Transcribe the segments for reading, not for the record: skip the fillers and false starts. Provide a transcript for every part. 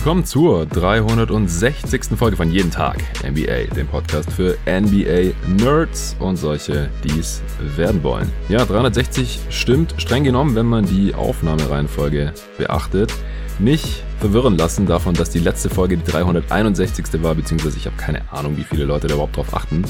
Willkommen zur 360. Folge von Jeden Tag NBA, dem Podcast für NBA-Nerds und solche, die es werden wollen. Ja, 360 stimmt streng genommen, wenn man die Aufnahmereihenfolge beachtet. Nicht verwirren lassen davon, dass die letzte Folge die 361. war, beziehungsweise ich habe keine Ahnung, wie viele Leute da überhaupt drauf achten.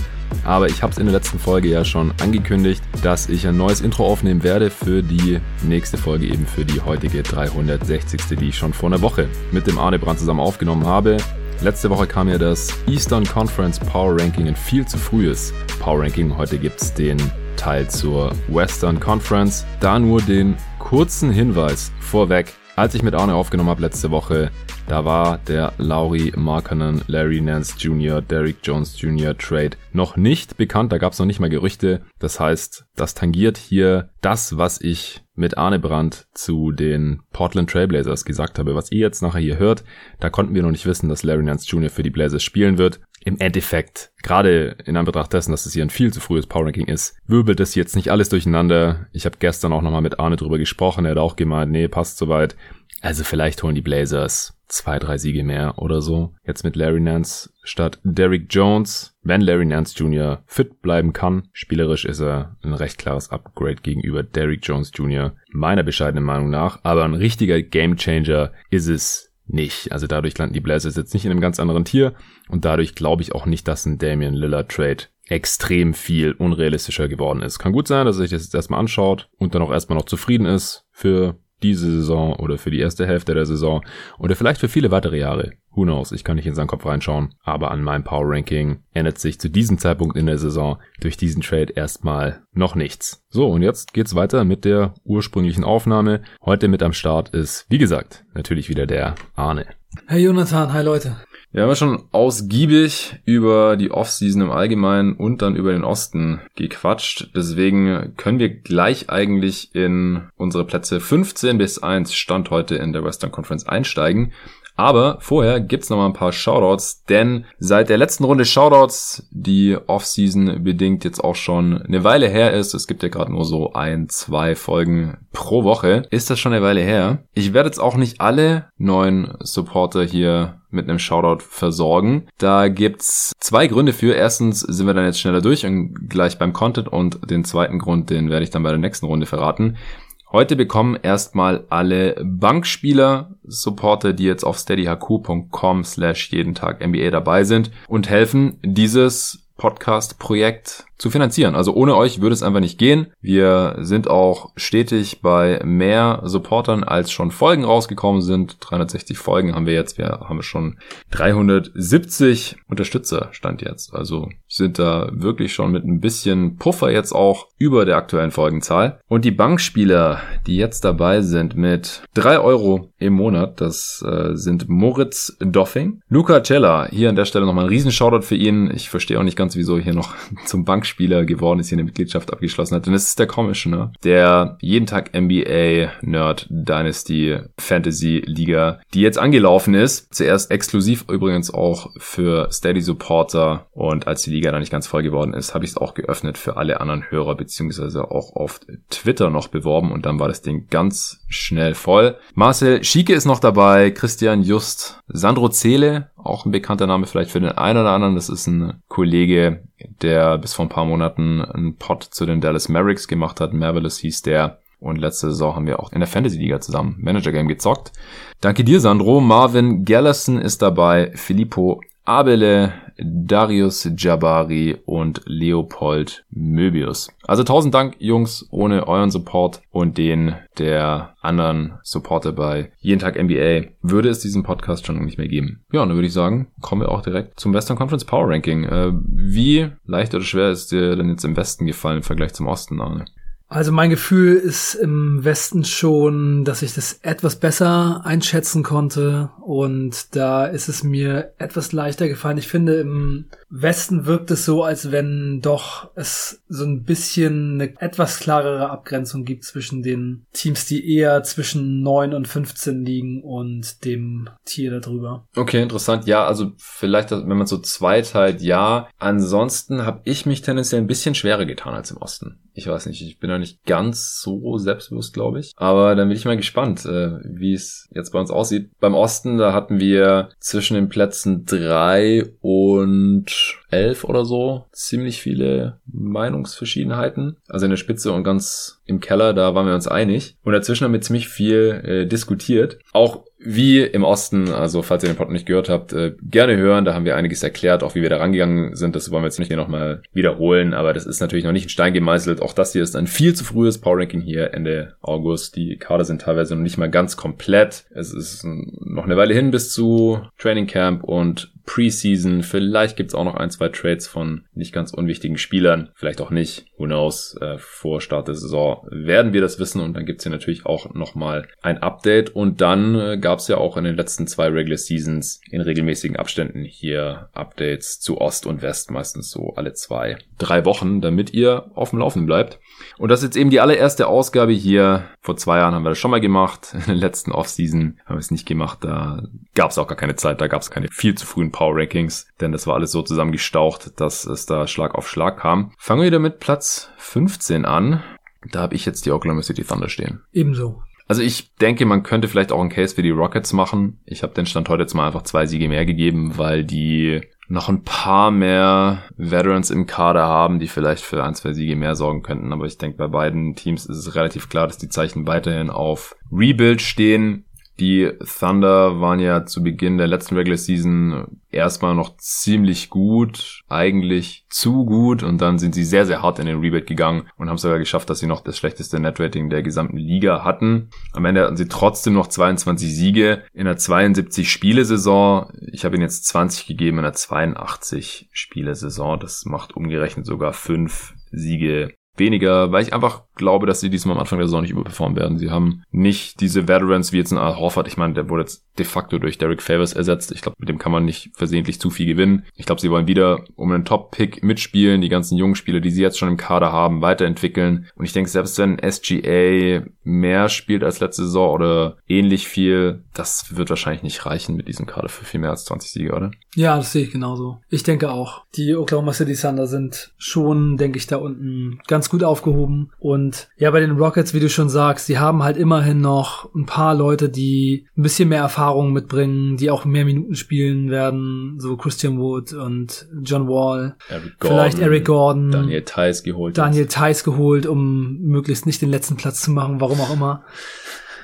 Aber ich habe es in der letzten Folge ja schon angekündigt, dass ich ein neues Intro aufnehmen werde für die nächste Folge, eben für die heutige 360. die ich schon vor einer Woche mit dem Arne Brandt zusammen aufgenommen habe. Letzte Woche kam ja das Eastern Conference Power Ranking, ein viel zu frühes Power Ranking. Heute gibt es den Teil zur Western Conference. Da nur den kurzen Hinweis vorweg. Als ich mit Arne aufgenommen habe letzte Woche, da war der Lauri Markkanen, Larry Nance Jr., Derrick Jones Jr. Trade noch nicht bekannt, da gab es noch nicht mal Gerüchte. Das heißt, das tangiert hier das, was ich mit Arne Brandt zu den Portland Trail Blazers gesagt habe. Was ihr jetzt nachher hier hört, da konnten wir noch nicht wissen, dass Larry Nance Jr. für die Blazers spielen wird. Im Endeffekt, gerade in Anbetracht dessen, dass es hier ein viel zu frühes Power Ranking ist, wirbelt das jetzt nicht alles durcheinander. Ich habe gestern auch nochmal mit Arne drüber gesprochen, er hat auch gemeint, nee, passt soweit. Also vielleicht holen die Blazers 2-3 Siege mehr oder so. Jetzt mit Larry Nance statt Derrick Jones. Wenn Larry Nance Jr. fit bleiben kann, spielerisch ist er ein recht klares Upgrade gegenüber Derrick Jones Jr., meiner bescheidenen Meinung nach. Aber ein richtiger Gamechanger ist es nicht. Also dadurch landen die Blazers jetzt nicht in einem ganz anderen Tier und dadurch glaube ich auch nicht, dass ein Damian Lillard Trade extrem viel unrealistischer geworden ist. Kann gut sein, dass er sich das jetzt erstmal anschaut und dann auch erstmal noch zufrieden ist für diese Saison oder für die erste Hälfte der Saison oder vielleicht für viele weitere Jahre. Who knows? Ich kann nicht in seinen Kopf reinschauen, aber an meinem Power Ranking ändert sich zu diesem Zeitpunkt in der Saison durch diesen Trade erstmal noch nichts. So, und jetzt geht's weiter mit der ursprünglichen Aufnahme. Heute mit am Start ist, wie gesagt, natürlich wieder der Arne. Hey Jonathan, hi Leute. Wir haben ja schon ausgiebig über die Offseason im Allgemeinen und dann über den Osten gequatscht. Deswegen können wir gleich eigentlich in unsere Plätze 15-1 Stand heute in der Western Conference einsteigen. Aber vorher gibt's nochmal ein paar Shoutouts, denn seit der letzten Runde Shoutouts, die Offseason bedingt jetzt auch schon eine Weile her ist, es gibt ja gerade nur so 1-2 Folgen pro Woche, ist das schon eine Weile her. Ich werde jetzt auch nicht alle neuen Supporter hier mit einem Shoutout versorgen. Da gibt's zwei Gründe für. Erstens sind wir dann jetzt schneller durch und gleich beim Content und den zweiten Grund, den werde ich dann bei der nächsten Runde verraten. Heute bekommen erstmal alle Bankspieler-Supporter, die jetzt auf steadyhq.com/jedentagNBA dabei sind und helfen, dieses Podcast-Projekt zu finanzieren. Also ohne euch würde es einfach nicht gehen. Wir sind auch stetig bei mehr Supportern, als schon Folgen rausgekommen sind. 360 Folgen haben wir jetzt. Wir haben schon 370 Unterstützer Stand jetzt. Also sind da wirklich schon mit ein bisschen Puffer jetzt auch über der aktuellen Folgenzahl. Und die Bankspieler, die jetzt dabei sind mit 3 Euro im Monat, das sind Moritz Doffing, Luca Cella. Hier an der Stelle nochmal ein Riesen-Shoutout für ihn. Ich verstehe auch nicht ganz, wieso hier noch zum Bankspieler geworden ist, hier eine Mitgliedschaft abgeschlossen hat. Und das ist der Commissioner, der jeden Tag NBA Nerd Dynasty Fantasy Liga, die jetzt angelaufen ist. Zuerst exklusiv übrigens auch für Steady Supporter. Und als die Liga dann nicht ganz voll geworden ist, habe ich es auch geöffnet für alle anderen Hörer, beziehungsweise auch auf Twitter noch beworben. Und dann war das Ding ganz schnell voll. Marcel Schieke ist noch dabei, Christian Just, Sandro Zele, auch ein bekannter Name vielleicht für den einen oder anderen. Das ist ein Kollege, der bis vor ein paar Monaten einen Pod zu den Dallas Mavericks gemacht hat. Marvelous hieß der. Und letzte Saison haben wir auch in der Fantasy-Liga zusammen Manager-Game gezockt. Danke dir, Sandro. Marvin Gallerson ist dabei. Filippo Abele, Darius Jabari und Leopold Möbius. Also 1000 Dank, Jungs. Ohne euren Support und den der anderen Supporter bei Jeden Tag NBA würde es diesen Podcast schon nicht mehr geben. Ja, und dann würde ich sagen, kommen wir auch direkt zum Western Conference Power Ranking. Wie leicht oder schwer ist dir denn jetzt im Westen gefallen im Vergleich zum Osten, Arne? Also mein Gefühl ist im Westen schon, dass ich das etwas besser einschätzen konnte und da ist es mir etwas leichter gefallen. Ich finde, im Westen wirkt es so, als wenn doch es so ein bisschen eine etwas klarere Abgrenzung gibt zwischen den Teams, die eher zwischen 9 und 15 liegen und dem Tier darüber. Okay, interessant. Ja, also vielleicht, wenn man so zweiteilt, ja. Ansonsten habe ich mich tendenziell ein bisschen schwerer getan als im Osten. Ich weiß nicht, ich bin noch nicht ganz so selbstbewusst, glaube ich. Aber dann bin ich mal gespannt, wie es jetzt bei uns aussieht. Beim Osten, da hatten wir zwischen den Plätzen 3 und 11 oder so ziemlich viele Meinungsverschiedenheiten. Also in der Spitze und ganz im Keller, da waren wir uns einig. Und dazwischen haben wir ziemlich viel diskutiert. Auch wie im Osten, also falls ihr den Pod nicht gehört habt, gerne hören. Da haben wir einiges erklärt, auch wie wir da rangegangen sind. Das wollen wir jetzt nicht hier nochmal wiederholen, aber das ist natürlich noch nicht in Stein gemeißelt. Auch das hier ist ein viel zu frühes Power-Ranking hier Ende August. Die Kader sind teilweise noch nicht mal ganz komplett. Es ist noch eine Weile hin bis zu Training Camp und Preseason. Vielleicht gibt's auch noch 1-2 Trades von nicht ganz unwichtigen Spielern. Vielleicht auch nicht. Who knows? Vor Start der Saison werden wir das wissen und dann gibt's hier natürlich auch nochmal ein Update. Und dann gab es ja auch in den letzten 2 Regular Seasons in regelmäßigen Abständen hier Updates zu Ost und West, meistens so alle 2-3 Wochen, damit ihr auf dem Laufen bleibt. Und das ist jetzt eben die allererste Ausgabe hier. Vor 2 Jahren haben wir das schon mal gemacht. In der letzten Offseason haben wir es nicht gemacht. Da gab es auch gar keine Zeit. Da gab es keine viel zu frühen Power Rankings, denn das war alles so zusammengestaucht, dass es da Schlag auf Schlag kam. Fangen wir wieder mit Platz 15 an. Da habe ich jetzt die Oklahoma City Thunder stehen. Ebenso. Also ich denke, man könnte vielleicht auch einen Case für die Rockets machen. Ich habe den Stand heute jetzt mal einfach 2 Siege mehr gegeben, weil die noch ein paar mehr Veterans im Kader haben, die vielleicht für 1-2 Siege mehr sorgen könnten. Aber ich denke, bei beiden Teams ist es relativ klar, dass die Zeichen weiterhin auf Rebuild stehen. Die Thunder waren ja zu Beginn der letzten Regular Season erstmal noch ziemlich gut, eigentlich zu gut, und dann sind sie sehr, sehr hart in den Rebuild gegangen und haben sogar geschafft, dass sie noch das schlechteste Net-Rating der gesamten Liga hatten. Am Ende hatten sie trotzdem noch 22 Siege in einer 72-Spiele-Saison. Ich habe ihnen jetzt 20 gegeben in einer 82-Spiele-Saison. Das macht umgerechnet sogar 5 Siege weniger, weil ich einfach glaube, dass sie diesmal am Anfang der Saison nicht überperformen werden. Sie haben nicht diese Veterans wie jetzt ein Al Horford. Ich meine, der wurde jetzt de facto durch Derek Favors ersetzt. Ich glaube, mit dem kann man nicht versehentlich zu viel gewinnen. Ich glaube, sie wollen wieder um einen Top-Pick mitspielen, die ganzen jungen Spieler, die sie jetzt schon im Kader haben, weiterentwickeln. Und ich denke, selbst wenn SGA mehr spielt als letzte Saison oder ähnlich viel, das wird wahrscheinlich nicht reichen mit diesem Kader für viel mehr als 20 Siege, oder? Ja, das sehe ich genauso. Ich denke auch. Die Oklahoma City Thunder sind schon, denke ich, da unten ganz gut aufgehoben. Und ja, bei den Rockets, wie du schon sagst, die haben halt immerhin noch ein paar Leute, die ein bisschen mehr Erfahrung mitbringen, die auch mehr Minuten spielen werden, so Christian Wood und John Wall, Eric Gordon, Daniel Theis geholt, um möglichst nicht den letzten Platz zu machen, warum auch immer.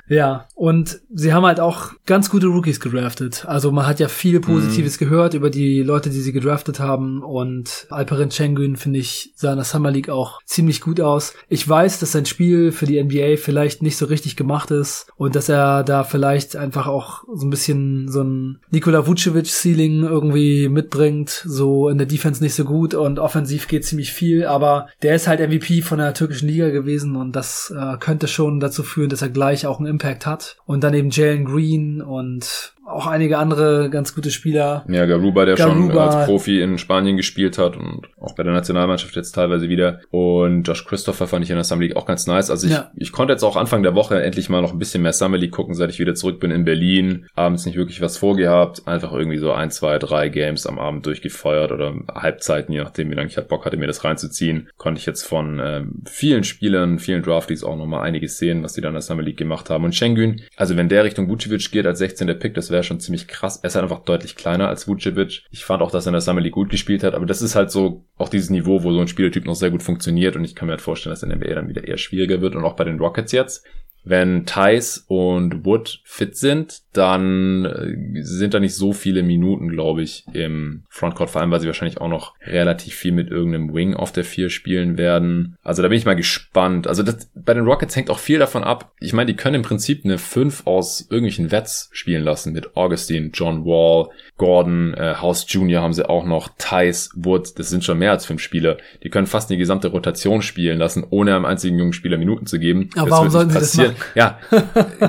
Ja, und sie haben halt auch ganz gute Rookies gedraftet. Also man hat ja viel Positives gehört über die Leute, die sie gedraftet haben, und Alperen Şengün, finde ich, sah in der Summer League auch ziemlich gut aus. Ich weiß, dass sein Spiel für die NBA vielleicht nicht so richtig gemacht ist und dass er da vielleicht einfach auch so ein bisschen so ein Nikola Vucevic-Ceiling irgendwie mitbringt, so in der Defense nicht so gut und offensiv geht ziemlich viel, aber der ist halt MVP von der türkischen Liga gewesen und das könnte schon dazu führen, dass er gleich auch ein Impact hat. Und dann eben Jalen Green und auch einige andere ganz gute Spieler. Ja, Garuba, schon als Profi in Spanien gespielt hat und auch bei der Nationalmannschaft jetzt teilweise wieder. Und Josh Christopher fand ich in der Summer League auch ganz nice. Also ich konnte jetzt auch Anfang der Woche endlich mal noch ein bisschen mehr Summer League gucken, seit ich wieder zurück bin in Berlin. Abends nicht wirklich was vorgehabt. Einfach irgendwie so 1, 2, 3 Games am Abend durchgefeuert oder Halbzeiten, je nachdem, wie lange ich halt Bock hatte, mir das reinzuziehen. Konnte ich jetzt von vielen Spielern, vielen Draftees auch nochmal einiges sehen, was die dann in der Summer League gemacht haben. Und Şengün, also wenn der Richtung Vucevic geht als 16. der Pick, das wäre schon ziemlich krass. Er ist halt einfach deutlich kleiner als Vucevic. Ich fand auch, dass er in der Summer League gut gespielt hat, aber das ist halt so auch dieses Niveau, wo so ein Spielertyp noch sehr gut funktioniert, und ich kann mir halt vorstellen, dass in der NBA dann wieder eher schwieriger wird, und auch bei den Rockets jetzt. Wenn Theis und Wood fit sind, dann sind da nicht so viele Minuten, glaube ich, im Frontcourt, vor allem, weil sie wahrscheinlich auch noch relativ viel mit irgendeinem Wing auf der 4 spielen werden. Also da bin ich mal gespannt. Also das, bei den Rockets hängt auch viel davon ab. Ich meine, die können im Prinzip eine 5 aus irgendwelchen Vets spielen lassen mit Augustine, John Wall, Gordon, House Jr. haben sie auch noch, Theis, Wood, das sind schon mehr als 5 Spieler. Die können fast die gesamte Rotation spielen lassen, ohne einem einzigen jungen Spieler Minuten zu geben. Aber warum sollten sie das machen? Ja,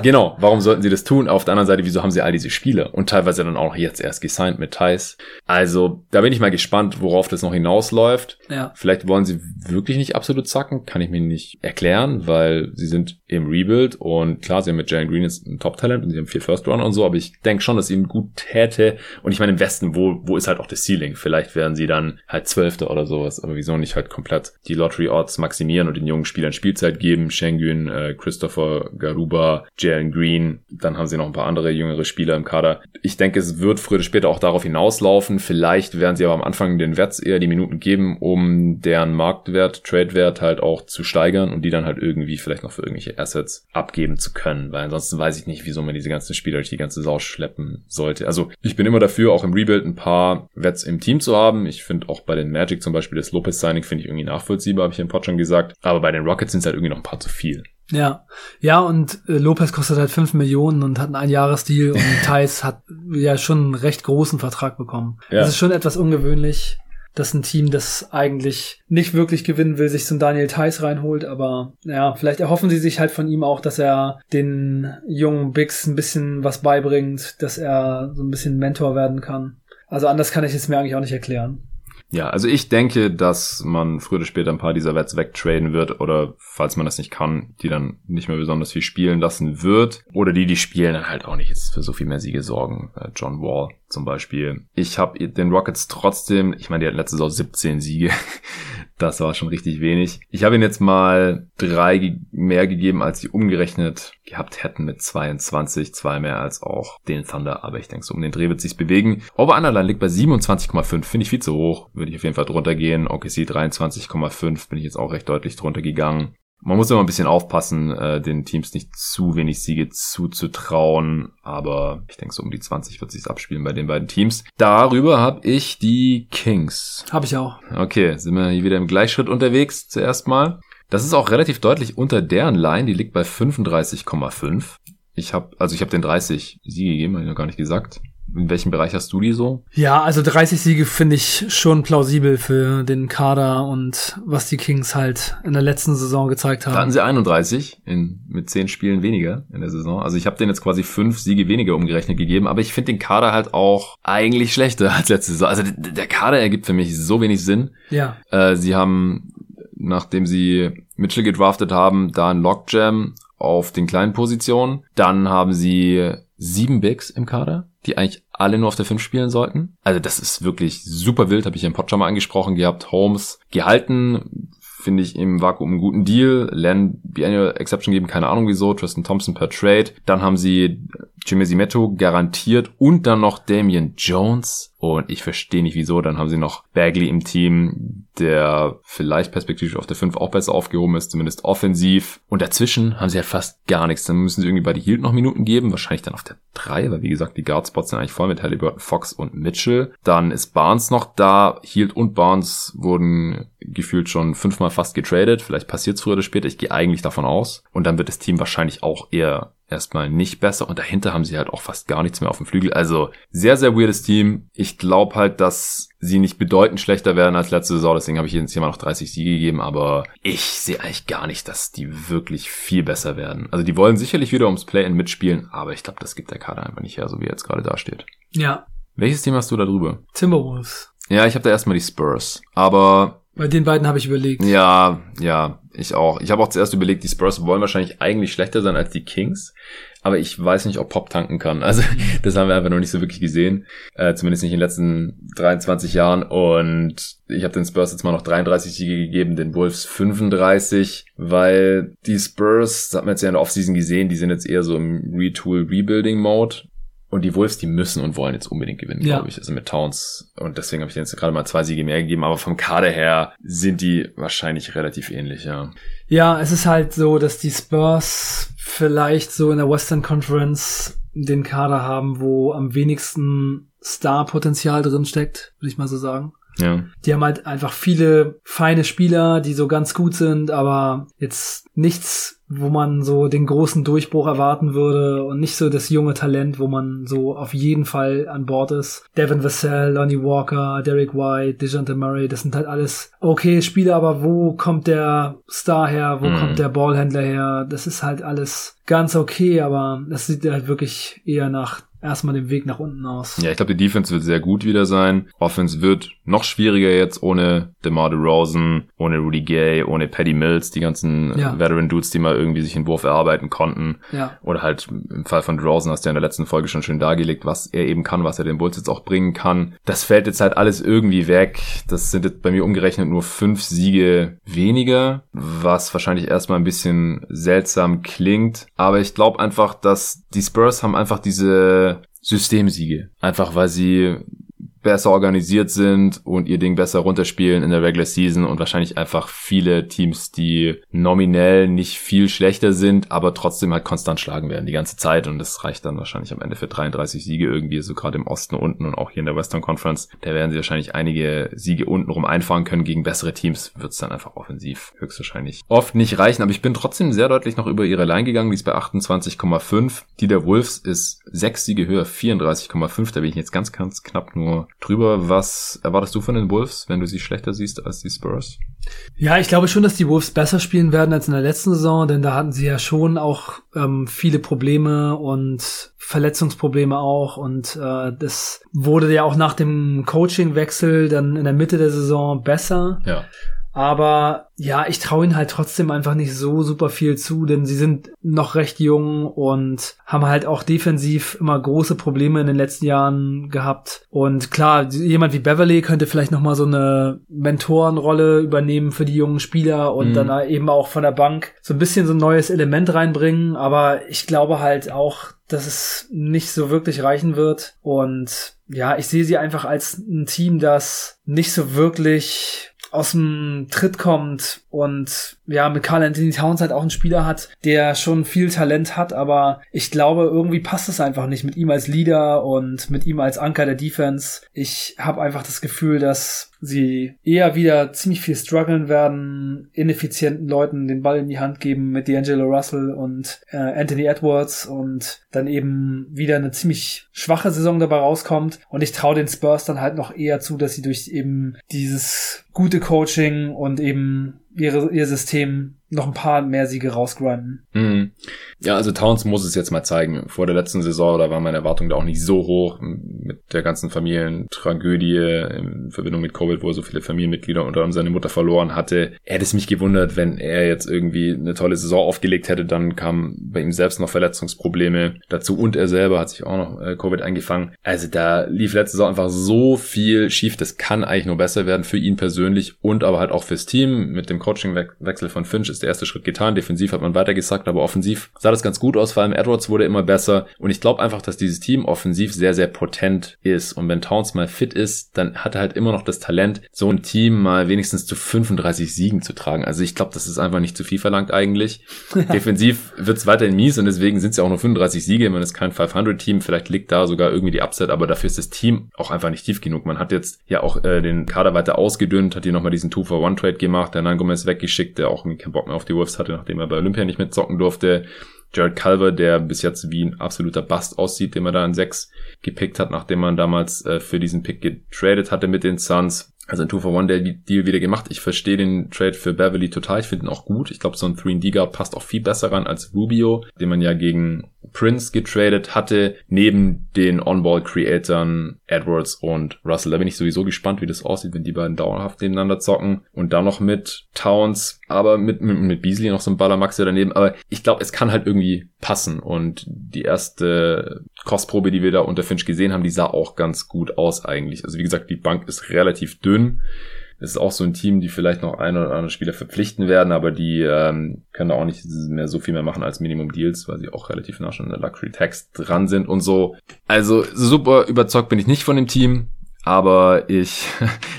genau. Warum sollten sie das tun? Auf der anderen Seite, wieso haben sie all diese Spiele? Und teilweise dann auch jetzt erst gesigned mit Theis. Also, da bin ich mal gespannt, worauf das noch hinausläuft. Ja. Vielleicht wollen sie wirklich nicht absolut zacken. Kann ich mir nicht erklären, weil sie sind im Rebuild und klar, sie haben mit Jalen Green jetzt ein Top-Talent und sie haben 4 First-Round und so, aber ich denke schon, dass es ihnen gut täte und ich meine im Westen, wo ist halt auch das Ceiling? Vielleicht werden sie dann halt 12. oder sowas, aber wieso nicht halt komplett die Lottery-Odds maximieren und den jungen Spielern Spielzeit geben, Şengün, Christopher, Garuba, Jalen Green, dann haben sie noch ein paar andere jüngere Spieler im Kader. Ich denke, es wird früher oder später auch darauf hinauslaufen, vielleicht werden sie aber am Anfang den Werts eher die Minuten geben, um deren Marktwert, Tradewert halt auch zu steigern und die dann halt irgendwie vielleicht noch für irgendwelche Assets abgeben zu können, weil ansonsten weiß ich nicht, wieso man diese ganzen Spieler durch die ganze Sau schleppen sollte. Also ich bin immer dafür, auch im Rebuild ein paar Vets im Team zu haben. Ich finde auch bei den Magic zum Beispiel das Lopez-Signing finde ich irgendwie nachvollziehbar, habe ich im Pod schon gesagt. Aber bei den Rockets sind es halt irgendwie noch ein paar zu viel. Ja, und Lopez kostet halt 5 Millionen und hat einen Einjahresdeal und Theis hat ja schon einen recht großen Vertrag bekommen. Ja. Das ist schon etwas ungewöhnlich, dass ein Team, das eigentlich nicht wirklich gewinnen will, sich zum Daniel Theis reinholt, aber ja, vielleicht erhoffen sie sich halt von ihm auch, dass er den jungen Bigs ein bisschen was beibringt, dass er so ein bisschen Mentor werden kann. Also anders kann ich es mir eigentlich auch nicht erklären. Ja, also ich denke, dass man früher oder später ein paar dieser Wets wegtraden wird oder, falls man das nicht kann, die dann nicht mehr besonders viel spielen lassen wird oder die spielen, dann halt auch nicht jetzt für so viel mehr Siege sorgen. John Wall zum Beispiel. Ich habe den Rockets trotzdem, ich meine, die hatten letzte Saison 17 Siege. Das war schon richtig wenig. Ich habe ihnen jetzt mal 3 mehr gegeben, als sie umgerechnet gehabt hätten mit 22. 2 mehr als auch den Thunder. Aber ich denke, so um den Dreh wird sich's bewegen. Over-Underline liegt bei 27,5. Finde ich viel zu hoch. Würde ich auf jeden Fall drunter gehen. OKC 23,5. Bin ich jetzt auch recht deutlich drunter gegangen. Man muss immer ein bisschen aufpassen, den Teams nicht zu wenig Siege zuzutrauen, aber ich denke so um die 20 wird sich's abspielen bei den beiden Teams. Darüber habe ich die Kings. Habe ich auch. Okay, sind wir hier wieder im Gleichschritt unterwegs zuerst mal. Das ist auch relativ deutlich unter deren Line, die liegt bei 35,5. Ich habe den 30 Siege gegeben, habe ich noch gar nicht gesagt. In welchem Bereich hast du die so? Ja, also 30 Siege finde ich schon plausibel für den Kader und was die Kings halt in der letzten Saison gezeigt haben. Da hatten sie 31 mit 10 Spielen weniger in der Saison. Also ich habe denen jetzt quasi 5 Siege weniger umgerechnet gegeben, aber ich finde den Kader halt auch eigentlich schlechter als letzte Saison. Also der Kader ergibt für mich so wenig Sinn. Ja. Sie haben, nachdem sie Mitchell gedraftet haben, da einen Lockjam auf den kleinen Positionen. Dann haben sie 7 Bigs im Kader, die eigentlich alle nur auf der 5 spielen sollten. Also das ist wirklich super wild, habe ich im Pod schon mal angesprochen gehabt. Holmes gehalten, finde ich im Vakuum einen guten Deal. Len Biennial Exception geben, keine Ahnung wieso. Tristan Thompson per Trade. Dann haben sie Chimezie Meto garantiert und dann noch Damian Jones. Und ich verstehe nicht wieso. Dann haben sie noch Bagley im Team, der vielleicht perspektivisch auf der 5 auch besser aufgehoben ist, zumindest offensiv. Und dazwischen haben sie halt fast gar nichts. Dann müssen sie irgendwie bei die Hield noch Minuten geben, wahrscheinlich dann auf der 3, weil wie gesagt, die Guardspots sind eigentlich voll mit Haliburton, Fox und Mitchell. Dann ist Barnes noch da. Hield und Barnes wurden gefühlt schon 5-mal fast getradet. Vielleicht passiert es früher oder später. Ich gehe eigentlich davon aus. Und dann wird das Team wahrscheinlich auch eher erstmal nicht besser und dahinter haben sie halt auch fast gar nichts mehr auf dem Flügel. Also sehr, sehr weirdes Team. Ich glaube halt, dass sie nicht bedeutend schlechter werden als letzte Saison. Deswegen habe ich jetzt hier mal noch 30 Siege gegeben, aber ich sehe eigentlich gar nicht, dass die wirklich viel besser werden. Also die wollen sicherlich wieder ums Play-In mitspielen, aber ich glaube, das gibt der Kader einfach nicht her, so wie er jetzt gerade dasteht. Ja. Welches Team hast du da drüber? Timberwolves. Ja, ich habe da erstmal die Spurs, aber... Bei den beiden habe ich überlegt. Ja, ich auch. Ich habe auch zuerst überlegt, die Spurs wollen wahrscheinlich eigentlich schlechter sein als die Kings. Aber ich weiß nicht, ob Pop tanken kann. Also das haben wir einfach noch nicht so wirklich gesehen. Zumindest nicht in den letzten 23 Jahren. Und ich habe den Spurs jetzt mal noch 33 Siege gegeben, den Wolves 35. Weil die Spurs, das hat man jetzt ja in der Offseason gesehen, die sind jetzt eher so im Retool-Rebuilding-Mode. Und die Wolves, die müssen und wollen jetzt unbedingt gewinnen, glaube ich. Also mit Towns. Und deswegen habe ich denen jetzt gerade mal 2 Siege mehr gegeben. Aber vom Kader her sind die wahrscheinlich relativ ähnlich, ja. Ja, es ist halt so, dass die Spurs vielleicht so in der Western Conference den Kader haben, wo am wenigsten Star-Potenzial drin steckt, würde ich mal so sagen. Ja. Die haben halt einfach viele feine Spieler, die so ganz gut sind, aber jetzt nichts, wo man so den großen Durchbruch erwarten würde und nicht so das junge Talent, wo man so auf jeden Fall an Bord ist. Devin Vassell, Lonnie Walker, Derek White, DeJounte Murray, das sind halt alles okay Spieler, aber wo kommt der Star her, wo kommt der Ballhändler her? Das ist halt alles ganz okay, aber das sieht halt wirklich eher nach erstmal den Weg nach unten aus. Ja, ich glaube, die Defense wird sehr gut wieder sein. Offense wird noch schwieriger jetzt ohne DeMar DeRozan, ohne Rudy Gay, ohne Patty Mills, die ganzen Veteran-Dudes, die mal irgendwie sich einen Wurf erarbeiten konnten. Ja. Oder halt im Fall von DeRozan hast du ja in der letzten Folge schon schön dargelegt, was er eben kann, was er den Bulls jetzt auch bringen kann. Das fällt jetzt halt alles irgendwie weg. Das sind jetzt bei mir umgerechnet nur 5 Siege weniger, was wahrscheinlich erstmal ein bisschen seltsam klingt. Aber ich glaube einfach, dass die Spurs haben einfach diese Systemsiege. Einfach weil sie besser organisiert sind und ihr Ding besser runterspielen in der Regular Season und wahrscheinlich einfach viele Teams, die nominell nicht viel schlechter sind, aber trotzdem halt konstant schlagen werden die ganze Zeit, und das reicht dann wahrscheinlich am Ende für 33 Siege irgendwie, so gerade im Osten unten und auch hier in der Western Conference. Da werden sie wahrscheinlich einige Siege untenrum einfahren können gegen bessere Teams, wird es dann einfach offensiv höchstwahrscheinlich oft nicht reichen, aber ich bin trotzdem sehr deutlich noch über ihre Line gegangen, die ist bei 28,5, die der Wolves ist 6 Siege höher, 34,5, da bin ich jetzt ganz, ganz knapp nur drüber. Was erwartest du von den Wolves, wenn du sie schlechter siehst als die Spurs? Ja, ich glaube schon, dass die Wolves besser spielen werden als in der letzten Saison, denn da hatten sie ja schon auch viele Probleme und Verletzungsprobleme auch, und das wurde ja auch nach dem Coachingwechsel dann in der Mitte der Saison besser. Ja. Aber ja, ich traue ihnen halt trotzdem einfach nicht so super viel zu, denn sie sind noch recht jung und haben halt auch defensiv immer große Probleme in den letzten Jahren gehabt. Und klar, jemand wie Beverley könnte vielleicht nochmal so eine Mentorenrolle übernehmen für die jungen Spieler und dann eben auch von der Bank so ein bisschen so ein neues Element reinbringen. Aber ich glaube halt auch, dass es nicht so wirklich reichen wird. Und ja, ich sehe sie einfach als ein Team, das nicht so wirklich aus dem Tritt kommt und ja, mit Karl Anthony Towns halt auch einen Spieler hat, der schon viel Talent hat, aber ich glaube, irgendwie passt es einfach nicht mit ihm als Leader und mit ihm als Anker der Defense. Ich habe einfach das Gefühl, dass sie eher wieder ziemlich viel strugglen werden, ineffizienten Leuten den Ball in die Hand geben mit D'Angelo Russell und Anthony Edwards und dann eben wieder eine ziemlich schwache Saison dabei rauskommt, und ich traue den Spurs dann halt noch eher zu, dass sie durch eben dieses gute Coaching und eben ihr System noch ein paar mehr Siege rausgrinden. Mhm. Ja, also Towns muss es jetzt mal zeigen. Vor der letzten Saison, da waren meine Erwartungen da auch nicht so hoch mit der ganzen Familientragödie in Verbindung mit Covid, wo er so viele Familienmitglieder unter anderem seine Mutter verloren hatte. Hätte es mich gewundert, wenn er jetzt irgendwie eine tolle Saison aufgelegt hätte, dann kamen bei ihm selbst noch Verletzungsprobleme dazu und er selber hat sich auch noch Covid eingefangen. Also da lief letzte Saison einfach so viel schief, das kann eigentlich nur besser werden für ihn persönlich und aber halt auch fürs Team. Mit dem Coachingwechsel von Finch ist der erste Schritt getan. Defensiv hat man weitergesackt, aber offensiv sah das ganz gut aus. Vor allem Edwards wurde immer besser. Und ich glaube einfach, dass dieses Team offensiv sehr, sehr potent ist. Und wenn Towns mal fit ist, dann hat er halt immer noch das Talent, so ein Team mal wenigstens zu 35 Siegen zu tragen. Also ich glaube, das ist einfach nicht zu viel verlangt eigentlich. Ja. Defensiv wird es weiterhin mies und deswegen sind es ja auch nur 35 Siege. Man ist kein 500-Team. Vielleicht liegt da sogar irgendwie die Upset, aber dafür ist das Team auch einfach nicht tief genug. Man hat jetzt ja auch den Kader weiter ausgedünnt, hat hier nochmal diesen 2-for-1-Trade gemacht. Der Nangum ist weggeschickt, der auch keinen Bock mehr auf die Wolves hatte, nachdem er bei Olympia nicht mitzocken durfte. Jared Culver, der bis jetzt wie ein absoluter Bust aussieht, den man da in 6 gepickt hat, nachdem man damals für diesen Pick getradet hatte mit den Suns. Also ein 2-for-1-Deal wieder gemacht. Ich verstehe den Trade für Beverley total. Ich finde ihn auch gut. Ich glaube, so ein 3-and-D-Guard passt auch viel besser ran als Rubio, den man ja gegen Prince getradet hatte, neben den On-Ball-Creatern Edwards und Russell. Da bin ich sowieso gespannt, wie das aussieht, wenn die beiden dauerhaft nebeneinander zocken. Und dann noch mit Towns, aber mit Beasley noch so ein Ballermaxe daneben. Aber ich glaube, es kann halt irgendwie passen. Und die erste Kostprobe, die wir da unter Finch gesehen haben, die sah auch ganz gut aus eigentlich. Also wie gesagt, die Bank ist relativ dünn. Es ist auch so ein Team, die vielleicht noch ein oder andere Spieler verpflichten werden, aber die können da auch nicht mehr so viel mehr machen als Minimum Deals, weil sie auch relativ nah schon in der Luxury Tax dran sind und so. Also super überzeugt bin ich nicht von dem Team, aber ich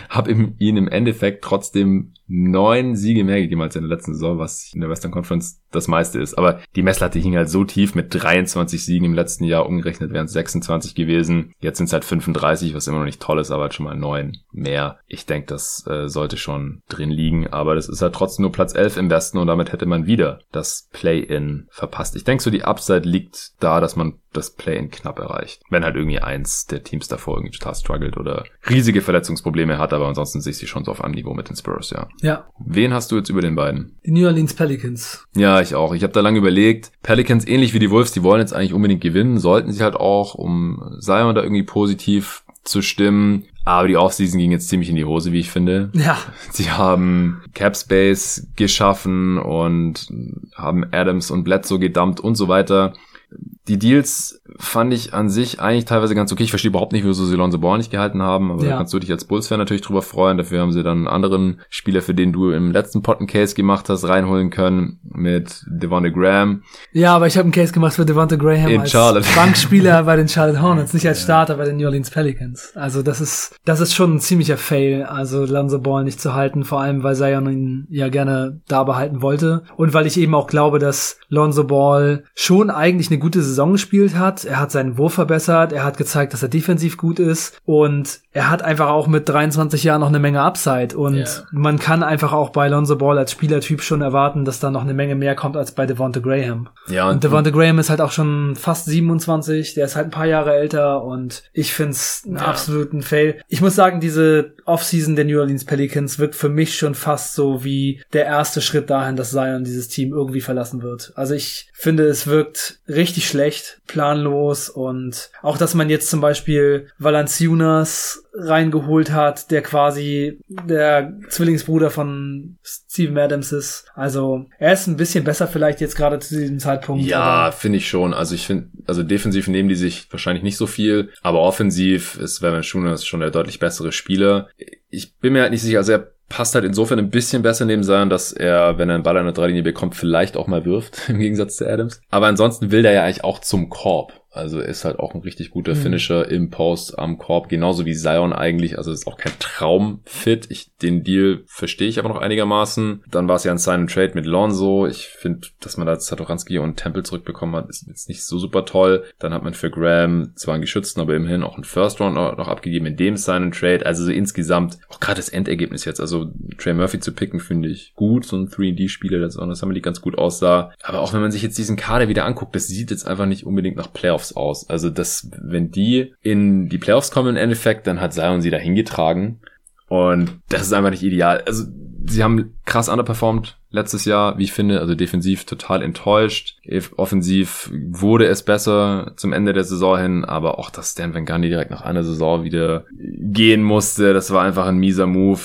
habe ihnen im Endeffekt trotzdem 9 Siege mehr gegeben als in der letzten Saison, was in der Western Conference das meiste ist. Aber die Messlatte hing halt so tief, mit 23 Siegen im letzten Jahr umgerechnet wären es 26 gewesen. Jetzt sind es halt 35, was immer noch nicht toll ist, aber halt schon mal 9 mehr. Ich denke, das sollte schon drin liegen, aber das ist halt trotzdem nur Platz 11 im Westen und damit hätte man wieder das Play-In verpasst. Ich denke so, die Upside liegt da, dass man das Play-In knapp erreicht. Wenn halt irgendwie eins der Teams davor irgendwie total struggelt oder riesige Verletzungsprobleme hat, aber aber ansonsten sehe ich sie schon so auf einem Niveau mit den Spurs, ja. Ja. Wen hast du jetzt über den beiden? Die New Orleans Pelicans. Ja, ich auch. Ich habe da lange überlegt. Pelicans, ähnlich wie die Wolves, die wollen jetzt eigentlich unbedingt gewinnen, sollten sie halt auch, um Zion da irgendwie positiv zu stimmen. Aber die Offseason ging jetzt ziemlich in die Hose, wie ich finde. Ja. Sie haben Cap Space geschaffen und haben Adams und Bledsoe gedumpt und so weiter. Die Deals fand ich an sich eigentlich teilweise ganz okay. Ich verstehe überhaupt nicht, wieso sie Lonzo Ball nicht gehalten haben, aber da kannst du dich als Bulls-Fan natürlich drüber freuen. Dafür haben sie dann einen anderen Spieler, für den du im letzten Pod einen Case gemacht hast, reinholen können mit Devonte' Graham. Ja, aber ich habe einen Case gemacht für Devonte' Graham in als Charlotte. Bankspieler bei den Charlotte Hornets, nicht als Starter bei den New Orleans Pelicans. Also das ist schon ein ziemlicher Fail, also Lonzo Ball nicht zu halten, vor allem, weil Zion ihn ja gerne da behalten wollte und weil ich eben auch glaube, dass Lonzo Ball schon eigentlich eine gute Saison gespielt hat. Er hat seinen Wurf verbessert, er hat gezeigt, dass er defensiv gut ist und er hat einfach auch mit 23 Jahren noch eine Menge Upside und man kann einfach auch bei Lonzo Ball als Spielertyp schon erwarten, dass da noch eine Menge mehr kommt als bei Devonte' Graham. Ja, und Devonte' Graham ist halt auch schon fast 27, der ist halt ein paar Jahre älter und ich find's einen absoluten Fail. Ich muss sagen, diese Offseason der New Orleans Pelicans wirkt für mich schon fast so wie der erste Schritt dahin, dass Zion dieses Team irgendwie verlassen wird. Also ich finde, es wirkt richtig schlecht, planlos und auch, dass man jetzt zum Beispiel Valanciunas reingeholt hat, der quasi der Zwillingsbruder von Steven Adams ist. Also er ist ein bisschen besser vielleicht jetzt gerade zu diesem Zeitpunkt. Ja, finde ich schon. Also ich finde, also defensiv nehmen die sich wahrscheinlich nicht so viel, aber offensiv ist Valanciunas schon der deutlich bessere Spieler. Ich bin mir halt nicht sicher, also er passt halt insofern ein bisschen besser neben Zion, dass er, wenn er einen Ball an der Dreilinie bekommt, vielleicht auch mal wirft, im Gegensatz zu Adams. Aber ansonsten will der ja eigentlich auch zum Korb. Also ist halt auch ein richtig guter Finisher im Post, am Korb, genauso wie Zion eigentlich. Also ist auch kein Traumfit. Den Deal verstehe ich aber noch einigermaßen. Dann war es ja ein Sign-and-Trade mit Lonzo. Ich finde, dass man da Satoranski und Temple zurückbekommen hat, ist jetzt nicht so super toll. Dann hat man für Graham zwar einen geschützten, aber immerhin auch einen First-Round noch abgegeben in dem Sign-and-Trade. Also so insgesamt, auch gerade das Endergebnis jetzt. Also Trey Murphy zu picken, finde ich gut. So ein 3D-Spieler, der in der Summer League ganz gut aussah. Aber auch wenn man sich jetzt diesen Kader wieder anguckt, das sieht jetzt einfach nicht unbedingt nach Playoffs aus. Also das, wenn die in die Playoffs kommen im Endeffekt, dann hat Zion sie dahin getragen und das ist einfach nicht ideal. Also sie haben krass underperformed letztes Jahr, wie ich finde, also defensiv total enttäuscht. Offensiv wurde es besser zum Ende der Saison hin, aber auch, dass Stan Van Gundy direkt nach einer Saison wieder gehen musste, das war einfach ein mieser Move.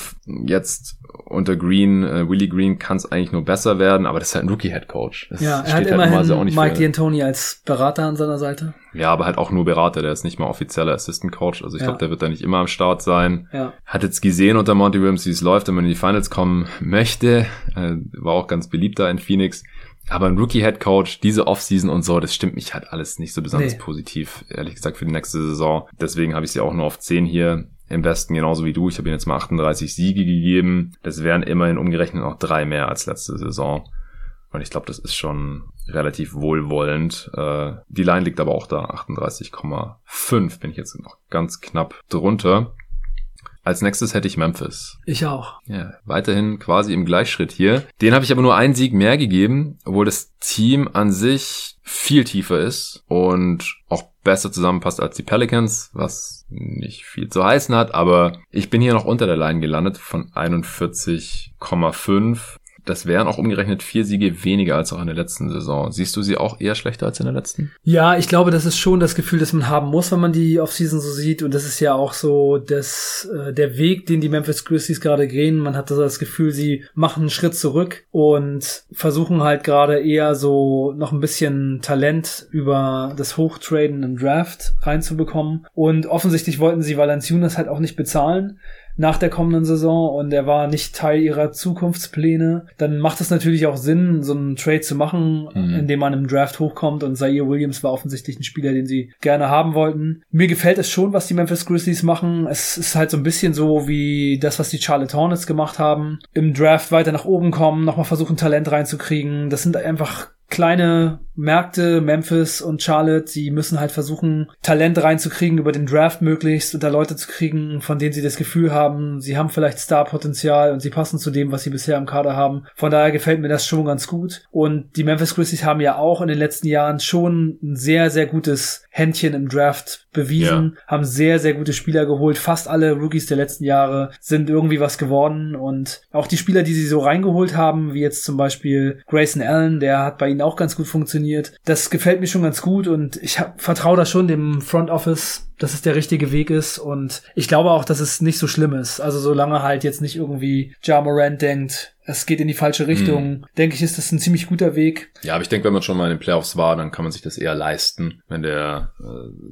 Jetzt unter Green, Willie Green kann es eigentlich nur besser werden, aber das ist halt ein Rookie-Headcoach. Ja, er hat immerhin Mike D'Antoni als Berater an seiner Seite. Ja, aber halt auch nur Berater, der ist nicht mal offizieller Assistant-Coach, also ich glaube, der wird da nicht immer am Start sein. Ja. Hat jetzt gesehen unter Monty Williams, wie es läuft, wenn man in die Finals kommen möchte, war auch ganz beliebt da in Phoenix. Aber ein Rookie-Headcoach, diese Offseason und so, das stimmt mich halt alles nicht so besonders positiv, ehrlich gesagt, für die nächste Saison. Deswegen habe ich sie auch nur auf 10 hier im Westen, genauso wie du. Ich habe ihnen jetzt mal 38 Siege gegeben. Das wären immerhin umgerechnet noch 3 mehr als letzte Saison. Und ich glaube, das ist schon relativ wohlwollend. Die Line liegt aber auch da, 38,5 bin ich jetzt noch ganz knapp drunter. Als nächstes hätte ich Memphis. Ich auch. Ja, weiterhin quasi im Gleichschritt hier. Den habe ich aber nur einen Sieg mehr gegeben, obwohl das Team an sich viel tiefer ist und auch besser zusammenpasst als die Pelicans, was nicht viel zu heißen hat, aber ich bin hier noch unter der Line gelandet von 41,5. Das wären auch umgerechnet 4 Siege weniger als auch in der letzten Saison. Siehst du sie auch eher schlechter als in der letzten? Ja, ich glaube, das ist schon das Gefühl, das man haben muss, wenn man die Offseason so sieht. Und das ist ja auch so der Weg, den die Memphis Grizzlies gerade gehen. Man hat das Gefühl, sie machen einen Schritt zurück und versuchen halt gerade eher so noch ein bisschen Talent über das Hochtraden im Draft reinzubekommen. Und offensichtlich wollten sie Valanciunas halt auch nicht bezahlen nach der kommenden Saison und er war nicht Teil ihrer Zukunftspläne, dann macht es natürlich auch Sinn, so einen Trade zu machen, indem man im Draft hochkommt und Zaire Williams war offensichtlich ein Spieler, den sie gerne haben wollten. Mir gefällt es schon, was die Memphis Grizzlies machen. Es ist halt so ein bisschen so wie das, was die Charlotte Hornets gemacht haben. Im Draft weiter nach oben kommen, nochmal versuchen, Talent reinzukriegen. Das sind einfach kleine Märkte, Memphis und Charlotte, die müssen halt versuchen, Talent reinzukriegen über den Draft möglichst und da Leute zu kriegen, von denen sie das Gefühl haben, sie haben vielleicht Star-Potenzial und sie passen zu dem, was sie bisher im Kader haben. Von daher gefällt mir das schon ganz gut. Und die Memphis Grizzlies haben ja auch in den letzten Jahren schon ein sehr, sehr gutes Händchen im Draft bewiesen, haben sehr, sehr gute Spieler geholt. Fast alle Rookies der letzten Jahre sind irgendwie was geworden und auch die Spieler, die sie so reingeholt haben, wie jetzt zum Beispiel Grayson Allen, der hat bei ihnen auch ganz gut funktioniert. Das gefällt mir schon ganz gut und ich vertraue da schon dem Front Office, dass es der richtige Weg ist und ich glaube auch, dass es nicht so schlimm ist. Also solange halt jetzt nicht irgendwie Ja Morant denkt, es geht in die falsche Richtung, denke ich, ist das ein ziemlich guter Weg. Ja, aber ich denke, wenn man schon mal in den Playoffs war, dann kann man sich das eher leisten, wenn der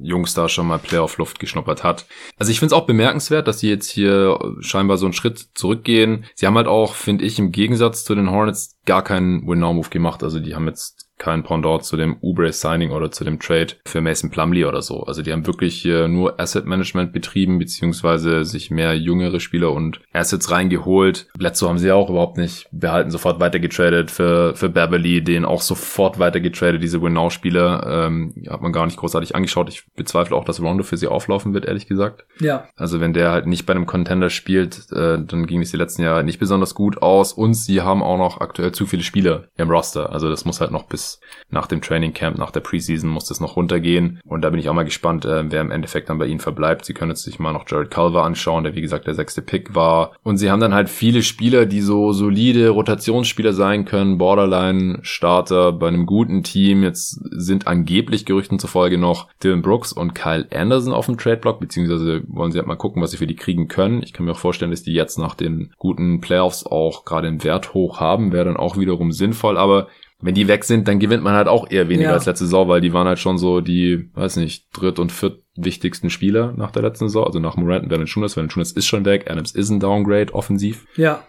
Jungs da schon mal Playoff-Luft geschnuppert hat. Also ich finde es auch bemerkenswert, dass die jetzt hier scheinbar so einen Schritt zurückgehen. Sie haben halt auch, finde ich, im Gegensatz zu den Hornets gar keinen Win-Now-Move gemacht. Also die haben jetzt kein Pendant zu dem Oubre-Signing oder zu dem Trade für Mason Plumlee oder so. Also die haben wirklich nur Asset-Management betrieben, beziehungsweise sich mehr jüngere Spieler und Assets reingeholt. Bledsoe haben sie auch überhaupt nicht behalten, sofort weitergetradet für Beverley, den auch sofort weitergetradet, diese Win-Now-Spieler. Hat man gar nicht großartig angeschaut. Ich bezweifle auch, dass Rondo für sie auflaufen wird, ehrlich gesagt. Ja. Also wenn der halt nicht bei einem Contender spielt, dann ging es die letzten Jahre nicht besonders gut aus. Und sie haben auch noch aktuell zu viele Spieler im Roster. Also das muss halt noch bis nach dem Training Camp, nach der Preseason muss das noch runtergehen und da bin ich auch mal gespannt, wer im Endeffekt dann bei ihnen verbleibt. Sie können jetzt sich mal noch Jared Culver anschauen, der wie gesagt der 6. Pick war und sie haben dann halt viele Spieler, die so solide Rotationsspieler sein können, Borderline-Starter bei einem guten Team. Jetzt sind angeblich Gerüchten zufolge noch Dylan Brooks und Kyle Anderson auf dem Trade-Block, beziehungsweise wollen sie halt mal gucken, was sie für die kriegen können. Ich kann mir auch vorstellen, dass die jetzt nach den guten Playoffs auch gerade einen Wert hoch haben, wäre dann auch wiederum sinnvoll, aber wenn die weg sind, dann gewinnt man halt auch eher weniger als letzte Saison, weil die waren halt schon so die, weiß nicht, dritt- und viertwichtigsten Spieler nach der letzten Saison, also nach Morant und Valanciunas. Valanciunas ist schon weg, Adams ist ein Downgrade offensiv. Ja.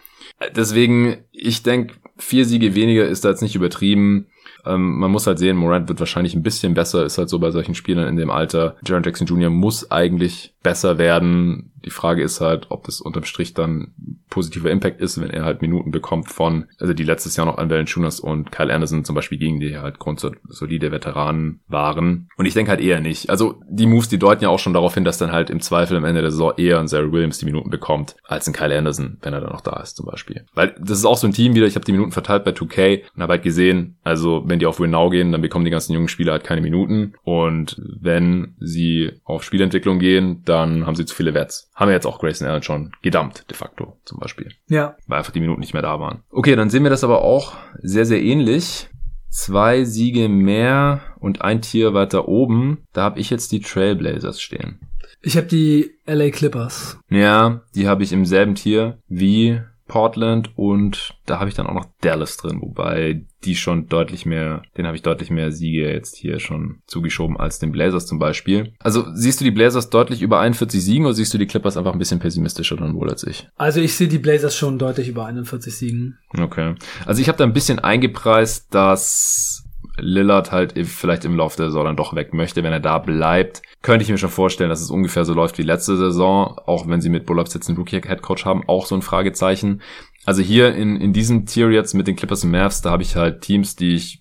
Deswegen, ich denke, 4 Siege weniger ist da jetzt nicht übertrieben. Man muss halt sehen, Morant wird wahrscheinlich ein bisschen besser, ist halt so bei solchen Spielern in dem Alter. Jaren Jackson Jr. muss eigentlich besser werden. Die Frage ist halt, ob das unterm Strich dann positiver Impact ist, wenn er halt Minuten bekommt von, also die letztes Jahr noch an Valanciunas und Kyle Anderson zum Beispiel, gegen die halt grundsolide Veteranen waren. Und ich denke halt eher nicht. Also die Moves, die deuten ja auch schon darauf hin, dass dann halt im Zweifel am Ende der Saison eher ein Zaire Williams die Minuten bekommt, als ein Kyle Anderson, wenn er dann noch da ist zum Beispiel. Weil das ist auch so ein Team wieder, ich habe die Minuten verteilt bei 2K und habe halt gesehen, also wenn die auf Win Now gehen, dann bekommen die ganzen jungen Spieler halt keine Minuten und wenn sie auf Spielentwicklung gehen, dann haben sie zu viele Werts. Haben wir jetzt auch Grayson Allen schon gedumpt, de facto, zum Beispiel. Ja. Weil einfach die Minuten nicht mehr da waren. Okay, dann sehen wir das aber auch sehr, sehr ähnlich. 2 Siege mehr und ein Tier weiter oben. Da habe ich jetzt die Trailblazers stehen. Ich habe die LA Clippers. Ja, die habe ich im selben Tier wie Portland und da habe ich dann auch noch Dallas drin, wobei die schon deutlich mehr, den habe ich deutlich mehr Siege jetzt hier schon zugeschoben als den Blazers zum Beispiel. Also siehst du die Blazers deutlich über 41 Siegen oder siehst du die Clippers einfach ein bisschen pessimistischer dann wohl als ich? Also ich sehe die Blazers schon deutlich über 41 Siegen. Okay. Also ich habe da ein bisschen eingepreist, dass Lillard halt vielleicht im Laufe der Saison dann doch weg möchte. Wenn er da bleibt, könnte ich mir schon vorstellen, dass es ungefähr so läuft wie letzte Saison, auch wenn sie mit Bullocks jetzt einen Rookie-Headcoach haben, auch so ein Fragezeichen. Also hier in diesem Tier jetzt mit den Clippers und Mavs, da habe ich halt Teams, die ich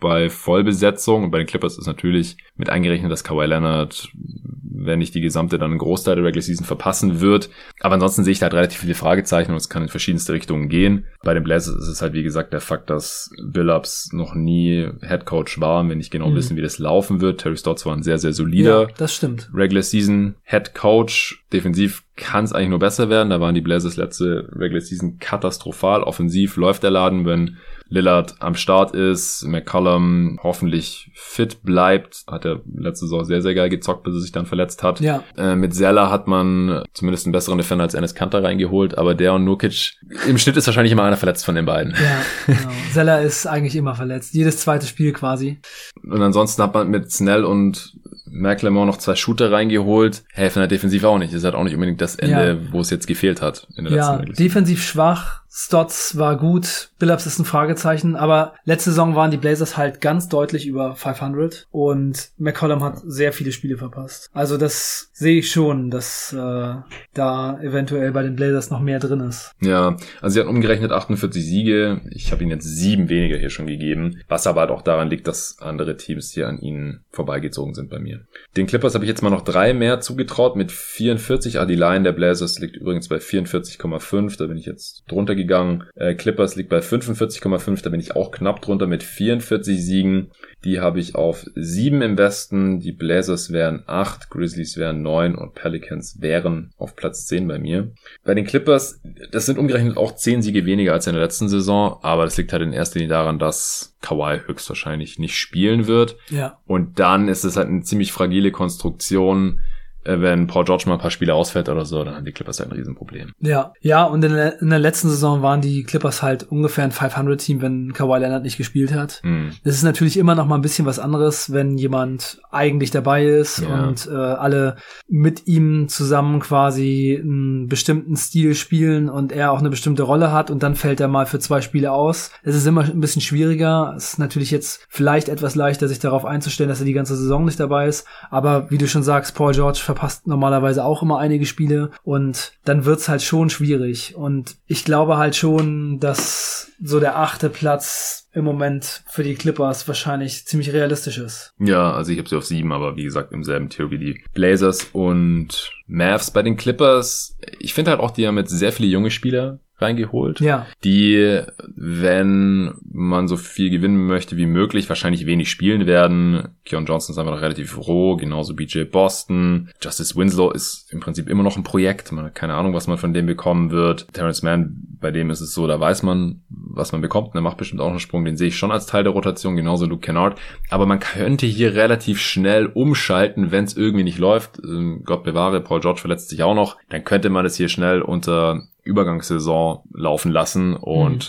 bei Vollbesetzung, und bei den Clippers ist natürlich mit eingerechnet, dass Kawhi Leonard, wenn nicht die gesamte, dann einen Großteil der Regular Season verpassen wird. Aber ansonsten sehe ich da halt relativ viele Fragezeichen und es kann in verschiedenste Richtungen gehen. Bei den Blazers ist es halt, wie gesagt, der Fakt, dass Billups noch nie Headcoach war, wenn nicht genau wissen, wie das laufen wird. Terry Stotts war ein sehr, sehr solider Regular Season Headcoach. Defensiv kann es eigentlich nur besser werden. Da waren die Blazers letzte Regular Season katastrophal. Offensiv läuft der Laden, wenn Lillard am Start ist, McCollum hoffentlich fit bleibt, hat er letzte Saison sehr, sehr geil gezockt, bis er sich dann verletzt hat. Ja. Mit Zeller hat man zumindest einen besseren Defender als Enes Kanter reingeholt, aber der und Nurkic, im Schnitt ist wahrscheinlich immer einer verletzt von den beiden. Ja, genau. Zeller ist eigentlich immer verletzt, jedes zweite Spiel quasi. Und ansonsten hat man mit Snell und McLemore noch 2 Shooter reingeholt, helfen halt defensiv auch nicht. Das ist halt auch nicht unbedingt das Ende, wo es jetzt gefehlt hat in der letzten Regular Season. Defensiv schwach. Stotts war gut, Billups ist ein Fragezeichen, aber letzte Saison waren die Blazers halt ganz deutlich über 500 und McCollum hat sehr viele Spiele verpasst. Also das sehe ich schon, dass da eventuell bei den Blazers noch mehr drin ist. Ja, also sie hatten umgerechnet 48 Siege, ich habe ihnen jetzt 7 weniger hier schon gegeben, was aber halt auch daran liegt, dass andere Teams hier an ihnen vorbeigezogen sind bei mir. Den Clippers habe ich jetzt mal noch 3 mehr zugetraut mit 44, die Line der Blazers liegt übrigens bei 44,5, da bin ich jetzt drunter gegangen. Clippers liegt bei 45,5, da bin ich auch knapp drunter mit 44 Siegen. Die habe ich auf 7 im Westen, die Blazers wären 8, Grizzlies wären 9 und Pelicans wären auf Platz 10 bei mir. Bei den Clippers, das sind umgerechnet auch 10 Siege weniger als in der letzten Saison, aber das liegt halt in erster Linie daran, dass Kawhi höchstwahrscheinlich nicht spielen wird. Ja. Und dann ist es halt eine ziemlich fragile Konstruktion. Wenn Paul George mal ein paar Spiele ausfällt oder so, dann haben die Clippers halt ein Riesenproblem. Ja, und in der letzten Saison waren die Clippers halt ungefähr ein 500-Team, wenn Kawhi Leonard nicht gespielt hat. Das ist natürlich immer noch mal ein bisschen was anderes, wenn jemand eigentlich dabei ist und alle mit ihm zusammen quasi einen bestimmten Stil spielen und er auch eine bestimmte Rolle hat und dann fällt er mal für 2 Spiele aus. Es ist immer ein bisschen schwieriger. Es ist natürlich jetzt vielleicht etwas leichter, sich darauf einzustellen, dass er die ganze Saison nicht dabei ist. Aber wie du schon sagst, Paul George verpasst normalerweise auch immer einige Spiele und dann wird's halt schon schwierig und ich glaube halt schon, dass so der 8. Platz im Moment für die Clippers wahrscheinlich ziemlich realistisch ist. Ja, also ich habe sie auf 7, aber wie gesagt im selben Tier wie die Blazers und Mavs. Bei den Clippers, ich finde halt auch, die haben jetzt sehr viele junge Spieler reingeholt, die, wenn man so viel gewinnen möchte wie möglich, wahrscheinlich wenig spielen werden. Keon Johnson ist einfach noch relativ roh, genauso BJ Boston. Justice Winslow ist im Prinzip immer noch ein Projekt. Man hat keine Ahnung, was man von dem bekommen wird. Terrence Mann, bei dem ist es so, da weiß man, was man bekommt. Der macht bestimmt auch einen Sprung, den sehe ich schon als Teil der Rotation, genauso Luke Kennard. Aber man könnte hier relativ schnell umschalten, wenn es irgendwie nicht läuft. Gott bewahre, Paul George verletzt sich auch noch. Dann könnte man das hier schnell unter Übergangssaison laufen lassen und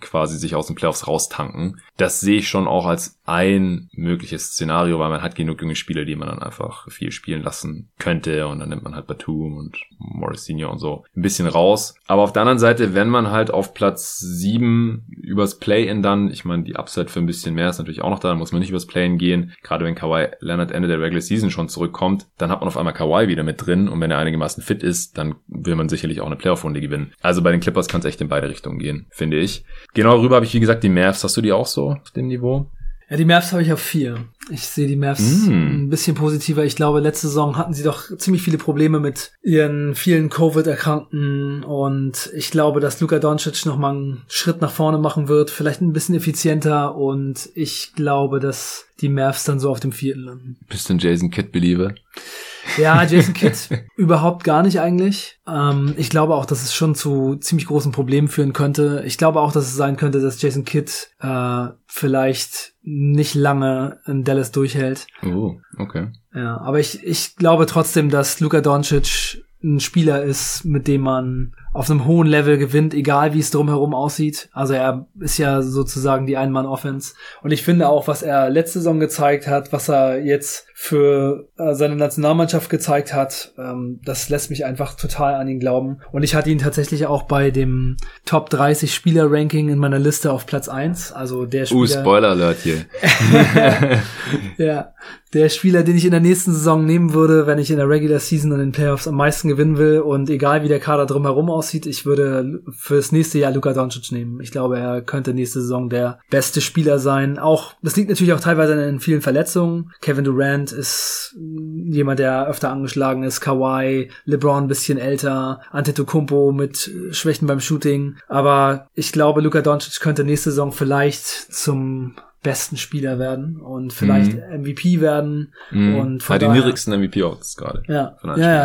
quasi sich aus den Playoffs raustanken. Das sehe ich schon auch als ein mögliches Szenario, weil man hat genug junge Spieler, die man dann einfach viel spielen lassen könnte und dann nimmt man halt Batum und Morris Senior und so ein bisschen raus. Aber auf der anderen Seite, wenn man halt auf Platz 7 übers Play-In dann, ich meine, die Upside für ein bisschen mehr ist natürlich auch noch da, dann muss man nicht übers Play-In gehen. Gerade wenn Kawhi Leonard Ende der Regular Season schon zurückkommt, dann hat man auf einmal Kawhi wieder mit drin und wenn er einigermaßen fit ist, dann will man sicherlich auch eine Playoff-Runde gewinnen. Also bei den Clippers kann es echt in beide Richtungen gehen, finde ich. Genau rüber habe ich, wie gesagt, die Mavs. Hast du die auch so auf dem Niveau? Ja, die Mavs habe ich auf 4. Ich sehe die Mavs ein bisschen positiver. Ich glaube, letzte Saison hatten sie doch ziemlich viele Probleme mit ihren vielen Covid-Erkrankten und ich glaube, dass Luka Doncic nochmal einen Schritt nach vorne machen wird, vielleicht ein bisschen effizienter und ich glaube, dass die Mavs dann so auf dem 4. landen. Bist du ein Jason Kidd-Belieber? Ja, Jason Kidd überhaupt gar nicht eigentlich. Ich glaube auch, dass es schon zu ziemlich großen Problemen führen könnte. Ich glaube auch, dass es sein könnte, dass Jason Kidd vielleicht nicht lange in Dallas durchhält. Oh, okay. Ja, aber ich glaube trotzdem, dass Luka Doncic ein Spieler ist, mit dem man auf einem hohen Level gewinnt, egal wie es drumherum aussieht. Also er ist ja sozusagen die Ein-Mann-Offense. Und ich finde auch, was er letzte Saison gezeigt hat, was er jetzt für seine Nationalmannschaft gezeigt hat, das lässt mich einfach total an ihn glauben. Und ich hatte ihn tatsächlich auch bei dem Top 30 Spieler-Ranking in meiner Liste auf Platz 1. Also der Spieler... Spoiler-Alert hier. Ja, der Spieler, den ich in der nächsten Saison nehmen würde, wenn ich in der Regular Season und in den Playoffs am meisten gewinnen will. Und egal wie der Kader drumherum aussieht, ich würde fürs nächste Jahr Luka Doncic nehmen. Ich glaube, er könnte nächste Saison der beste Spieler sein. Auch, das liegt natürlich auch teilweise an vielen Verletzungen. Kevin Durant ist jemand, der öfter angeschlagen ist. Kawhi, LeBron ein bisschen älter, Antetokounmpo mit Schwächen beim Shooting. Aber ich glaube, Luka Doncic könnte nächste Saison vielleicht zum besten Spieler werden und vielleicht MVP werden. Und von den niedrigsten MVP-Odds gerade. Ja,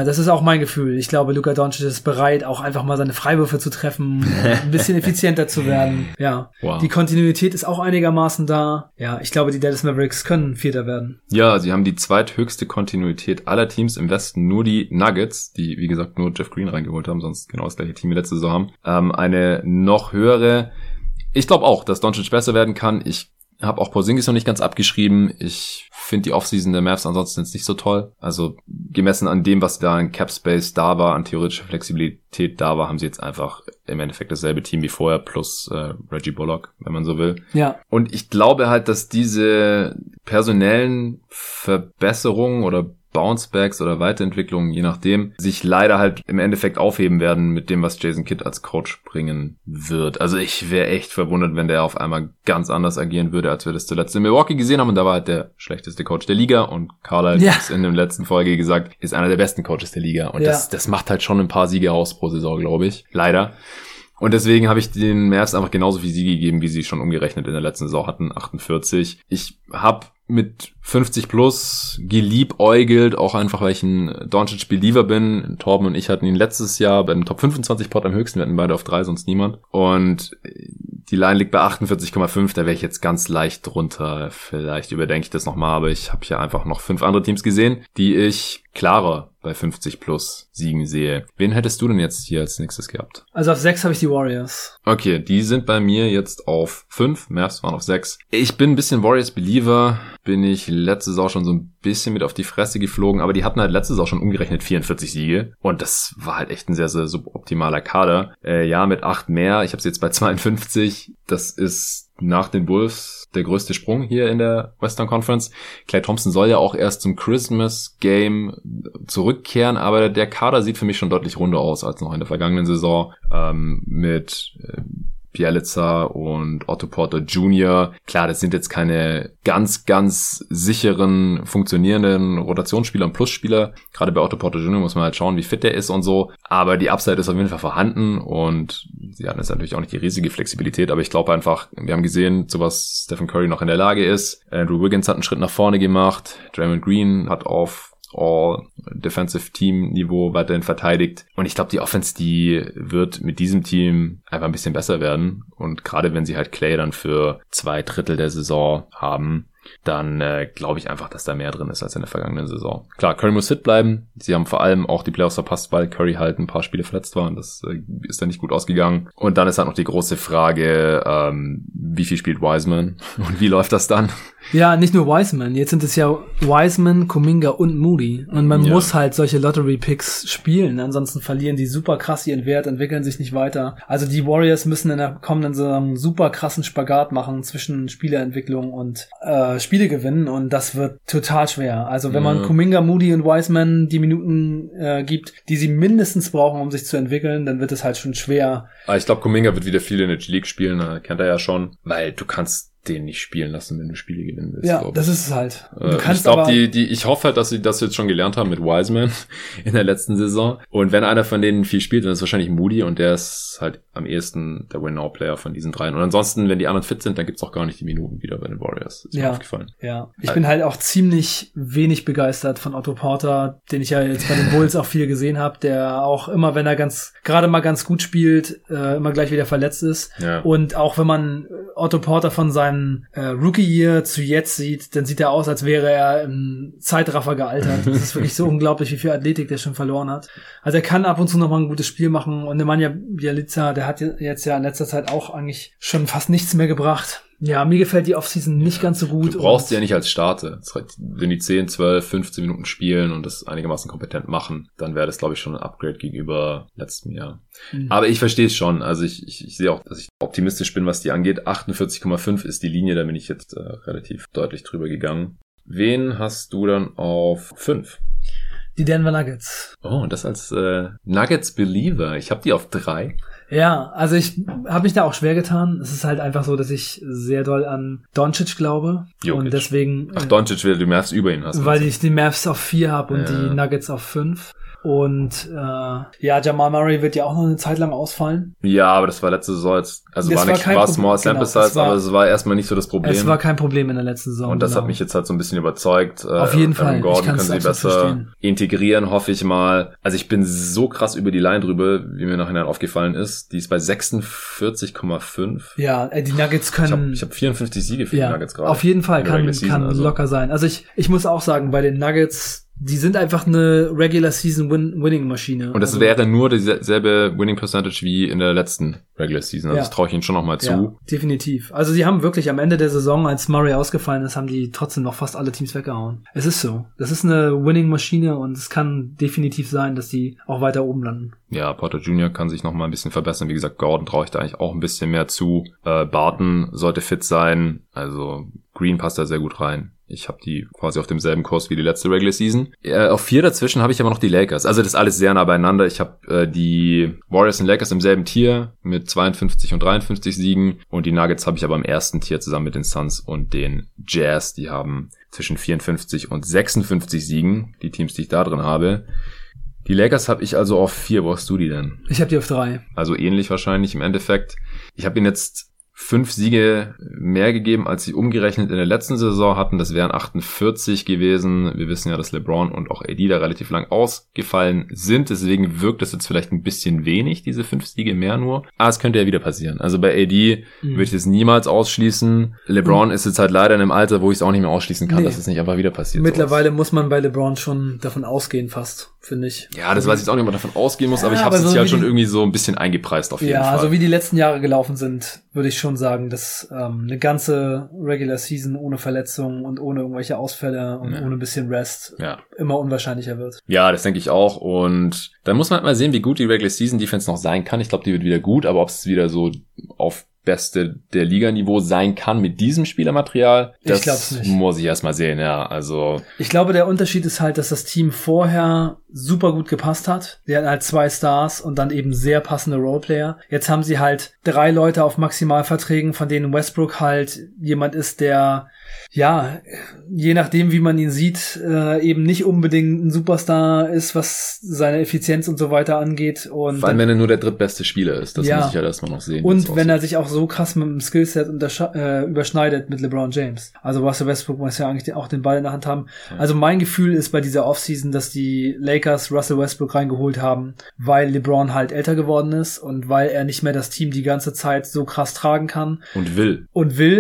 das ist auch mein Gefühl. Ich glaube, Luka Doncic ist bereit, auch einfach mal seine Freiwürfe zu treffen, ein bisschen effizienter zu werden. Ja, wow. Die Kontinuität ist auch einigermaßen da. Ja, ich glaube, die Dallas Mavericks können Vierter werden. Ja, sie haben die zweithöchste Kontinuität aller Teams im Westen, nur die Nuggets, die, wie gesagt, nur Jeff Green reingeholt haben, sonst genau das gleiche Team wie letzte Saison haben. Eine noch höhere. Ich glaube auch, dass Doncic besser werden kann. Ich habe auch Porzingis noch nicht ganz abgeschrieben. Ich finde die Offseason der Mavs ansonsten jetzt nicht so toll. Also gemessen an dem, was da an Cap-Space da war, an theoretischer Flexibilität da war, haben sie jetzt einfach im Endeffekt dasselbe Team wie vorher, plus Reggie Bullock, wenn man so will. Ja. Und ich glaube halt, dass diese personellen Verbesserungen oder Bouncebacks oder Weiterentwicklungen, je nachdem, sich leider halt im Endeffekt aufheben werden mit dem, was Jason Kidd als Coach bringen wird. Also ich wäre echt verwundert, wenn der auf einmal ganz anders agieren würde, als wir das zuletzt in Milwaukee gesehen haben. Und da war halt der schlechteste Coach der Liga. Und Carlisle hat es in der letzten Folge gesagt, ist einer der besten Coaches der Liga. Und das macht halt schon ein paar Siege aus pro Saison, glaube ich. Leider. Und deswegen habe ich den Mavs einfach genauso viel Siege gegeben, wie sie schon umgerechnet in der letzten Saison hatten, 48. Ich habe mit 50 plus geliebäugelt, auch einfach, weil ich ein Doncic-Believer bin. Torben und ich hatten ihn letztes Jahr beim Top 25-Pod am höchsten, wir hatten beide auf 3, sonst niemand. Und die Line liegt bei 48,5, da wäre ich jetzt ganz leicht drunter. Vielleicht überdenke ich das nochmal, aber ich habe hier einfach noch 5 andere Teams gesehen, die ich klarer bei 50 plus Siegen sehe. Wen hättest du denn jetzt hier als nächstes gehabt? Also auf 6 habe ich die Warriors. Okay, die sind bei mir jetzt auf 5, Mavs waren auf 6. Ich bin ein bisschen Warriors-Believer, bin ich letzte Saison schon so ein bisschen mit auf die Fresse geflogen, aber die hatten halt letzte Saison schon umgerechnet 44 Siege und das war halt echt ein sehr, sehr suboptimaler Kader. Ja, mit 8 mehr, ich habe sie jetzt bei 52, das ist nach den Wolves der größte Sprung hier in der Western Conference. Klay Thompson soll ja auch erst zum Christmas-Game zurückkehren, aber der Kader sieht für mich schon deutlich runder aus als noch in der vergangenen Saison mit Bjelica und Otto Porter Jr. Klar, das sind jetzt keine ganz, ganz sicheren, funktionierenden Rotationsspieler und Plusspieler. Gerade bei Otto Porter Jr. muss man halt schauen, wie fit der ist und so. Aber die Upside ist auf jeden Fall vorhanden und sie hatten jetzt natürlich auch nicht die riesige Flexibilität. Aber ich glaube einfach, wir haben gesehen, zu was Stephen Curry noch in der Lage ist. Andrew Wiggins hat einen Schritt nach vorne gemacht. Draymond Green hat auf All-Defensive-Team-Niveau weiterhin verteidigt. Und ich glaube, die Offense, die wird mit diesem Team einfach ein bisschen besser werden. Und gerade wenn sie halt Clay dann für 2/3 der Saison haben, dann glaube ich einfach, dass da mehr drin ist als in der vergangenen Saison. Klar, Curry muss fit bleiben. Sie haben vor allem auch die Playoffs verpasst, weil Curry halt ein paar Spiele verletzt war und das ist dann nicht gut ausgegangen. Und dann ist halt noch die große Frage, wie viel spielt Wiseman und wie läuft das dann? Ja, nicht nur Wiseman. Jetzt sind es ja Wiseman, Kuminga und Moody. Und man muss halt solche Lottery-Picks spielen. Ansonsten verlieren die super krass ihren Wert, entwickeln sich nicht weiter. Also die Warriors müssen in der kommenden Saison super krassen Spagat machen zwischen Spielerentwicklung und Spiele gewinnen und das wird total schwer. Also wenn man Kuminga, Moody und Wiseman die Minuten gibt, die sie mindestens brauchen, um sich zu entwickeln, dann wird es halt schon schwer. Ich glaube, Kuminga wird wieder viel in der G-League spielen, kennt er ja schon, weil du kannst den nicht spielen lassen, wenn du Spiele gewinnen willst. Ja, das ist es halt. Ich glaube, ich hoffe halt, dass sie das jetzt schon gelernt haben mit Wiseman in der letzten Saison. Und wenn einer von denen viel spielt, dann ist es wahrscheinlich Moody und der ist halt am ehesten der Win-Now-Player von diesen dreien. Und ansonsten, wenn die anderen fit sind, dann gibt's auch gar nicht die Minuten wieder bei den Warriors. Ist mir aufgefallen. Ja, ich bin halt auch ziemlich wenig begeistert von Otto Porter, den ich ja jetzt bei den Bulls auch viel gesehen habe, der auch immer, wenn er gerade mal ganz gut spielt, immer gleich wieder verletzt ist. Ja. Und auch wenn man Otto Porter von seinem Rookie-Year zu jetzt sieht, dann sieht er aus, als wäre er im Zeitraffer gealtert. Das ist wirklich so unglaublich, wie viel Athletik der schon verloren hat. Also er kann ab und zu nochmal ein gutes Spiel machen und Nemanja Bjelica, der hat jetzt ja in letzter Zeit auch eigentlich schon fast nichts mehr gebracht. Ja, mir gefällt die Offseason nicht ganz so gut. Du brauchst sie ja nicht als Starter. Wenn die 10, 12, 15 Minuten spielen und das einigermaßen kompetent machen, dann wäre das, glaube ich, schon ein Upgrade gegenüber letztem Jahr. Mhm. Aber ich verstehe es schon. Also ich sehe auch, dass ich optimistisch bin, was die angeht. 48,5 ist die Linie, da bin ich jetzt relativ deutlich drüber gegangen. Wen hast du dann auf 5? Die Denver Nuggets. Oh, das als Nuggets-Believer. Ich habe die auf 3. Ja, also ich habe mich da auch schwer getan. Es ist halt einfach so, dass ich sehr doll an Doncic glaube. Jokic. Und deswegen... Ach, Doncic, weil du die Mavs über ihn hast. Weil ich die Mavs auf 4 habe und die Nuggets auf 5. Und Jamal Murray wird ja auch noch eine Zeit lang ausfallen. Ja, aber das war letzte Saison jetzt. Also das war Small Sample Size, genau, aber es war erstmal nicht so das Problem. Es war kein Problem in der letzten Saison. Und das hat mich jetzt halt so ein bisschen überzeugt. Auf jeden Fall. Gordon können sie besser integrieren, hoffe ich mal. Also ich bin so krass über die Line drüber, wie mir nachhinein aufgefallen ist. Die ist bei 46,5. Ja, die Nuggets können... Ich hab 54 Siege für die Nuggets gerade. Auf jeden Fall kann locker sein. Also ich muss auch sagen, bei den Nuggets... die sind einfach eine Regular-Season-Winning-Maschine. Und das also, wäre nur dieselbe Winning-Percentage wie in der letzten Regular-Season. Also ja. Das traue ich ihnen schon nochmal zu. Ja, definitiv. Also sie haben wirklich am Ende der Saison, als Murray ausgefallen ist, haben die trotzdem noch fast alle Teams weggehauen. Es ist so. Das ist eine Winning-Maschine und es kann definitiv sein, dass die auch weiter oben landen. Ja, Porter Jr. kann sich nochmal ein bisschen verbessern. Wie gesagt, Gordon traue ich da eigentlich auch ein bisschen mehr zu. Barton sollte fit sein. Also Green passt da sehr gut rein. Ich habe die quasi auf demselben Kurs wie die letzte Regular Season. Auf 4 dazwischen habe ich aber noch die Lakers. Also das ist alles sehr nah beieinander. Ich habe die Warriors und Lakers im selben Tier mit 52 und 53 Siegen. Und die Nuggets habe ich aber im ersten Tier zusammen mit den Suns und den Jazz. Die haben zwischen 54 und 56 Siegen, die Teams, die ich da drin habe. Die Lakers habe ich also auf 4. Wo hast du die denn? Ich habe die auf 3. Also ähnlich wahrscheinlich im Endeffekt. Ich habe ihnen jetzt 5 Siege mehr gegeben, als sie umgerechnet in der letzten Saison hatten. Das wären 48 gewesen. Wir wissen ja, dass LeBron und auch AD da relativ lang ausgefallen sind. Deswegen wirkt das jetzt vielleicht ein bisschen wenig, diese 5 Siege mehr nur. Aber es könnte ja wieder passieren. Also bei AD würde ich es niemals ausschließen. LeBron ist jetzt halt leider in einem Alter, wo ich es auch nicht mehr ausschließen kann, dass es nicht einfach wieder passiert. Mittlerweile muss man bei LeBron schon davon ausgehen fast, finde ich. Ja, das weiß ich jetzt auch nicht, ob man davon ausgehen muss, aber ich habe es jetzt ja schon irgendwie so ein bisschen eingepreist auf jeden Fall. Ja, also wie die letzten Jahre gelaufen sind, würde ich schon sagen, dass eine ganze Regular Season ohne Verletzungen und ohne irgendwelche Ausfälle und ohne ein bisschen Rest immer unwahrscheinlicher wird. Ja, das denke ich auch. Und dann muss man halt mal sehen, wie gut die Regular Season Defense noch sein kann. Ich glaube, die wird wieder gut, aber ob es wieder so auf Beste der Liganiveau sein kann mit diesem Spielermaterial, das muss ich erstmal sehen, ja, also. Ich glaube, der Unterschied ist halt, dass das Team vorher super gut gepasst hat. Die hatten halt 2 Stars und dann eben sehr passende Roleplayer. Jetzt haben sie halt 3 Leute auf Maximalverträgen, von denen Westbrook halt jemand ist, der, ja, je nachdem, wie man ihn sieht, eben nicht unbedingt ein Superstar ist, was seine Effizienz und so weiter angeht. Und vor allem, wenn er nur der drittbeste Spieler ist, das muss ich halt erstmal noch sehen. Und wenn er sich auch so krass mit dem Skillset überschneidet mit LeBron James. Also Russell Westbrook muss ja eigentlich auch den Ball in der Hand haben. Ja. Also mein Gefühl ist bei dieser Offseason, dass die Lakers Russell Westbrook reingeholt haben, weil LeBron halt älter geworden ist und weil er nicht mehr das Team die ganze Zeit so krass tragen kann. Und will.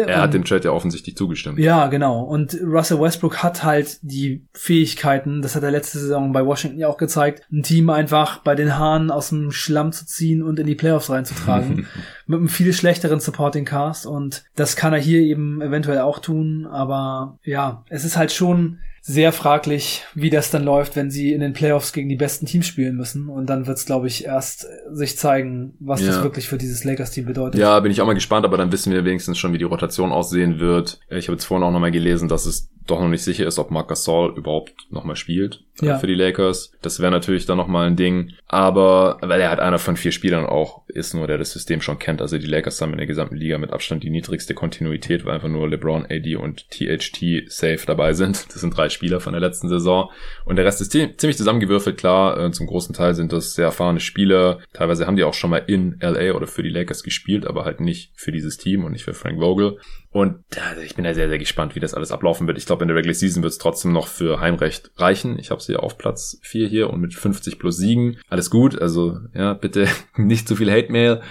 Er hat dem Trade ja offensichtlich zugestimmt. Ja, genau. Und Russell Westbrook hat halt die Fähigkeiten, das hat er letzte Saison bei Washington ja auch gezeigt, ein Team einfach bei den Haaren aus dem Schlamm zu ziehen und in die Playoffs reinzutragen. Mit einem viel schlechteren Supporting Cast, und das kann er hier eben eventuell auch tun, aber ja, es ist halt schon sehr fraglich, wie das dann läuft, wenn sie in den Playoffs gegen die besten Teams spielen müssen. Und dann wird's, glaube ich, erst sich zeigen, was das wirklich für dieses Lakers-Team bedeutet. Ja, bin ich auch mal gespannt, aber dann wissen wir wenigstens schon, wie die Rotation aussehen wird. Ich habe jetzt vorhin auch nochmal gelesen, dass es doch noch nicht sicher ist, ob Marc Gasol überhaupt nochmal spielt für die Lakers. Das wäre natürlich dann nochmal ein Ding. Aber weil er halt einer von 4 Spielern auch ist, nur der das System schon kennt. Also die Lakers haben in der gesamten Liga mit Abstand die niedrigste Kontinuität, weil einfach nur LeBron, AD und THT safe dabei sind. Das sind 3 Spieler von der letzten Saison. Und der Rest ist ziemlich zusammengewürfelt, klar. Zum großen Teil sind das sehr erfahrene Spieler. Teilweise haben die auch schon mal in LA oder für die Lakers gespielt, aber halt nicht für dieses Team und nicht für Frank Vogel. Und ich bin da sehr, sehr gespannt, wie das alles ablaufen wird. Ich glaube, in der Regular Season wird es trotzdem noch für Heimrecht reichen. Ich habe sie ja auf Platz 4 hier und mit 50 plus Siegen. Alles gut, also ja, bitte nicht zu viel Hate-Mail,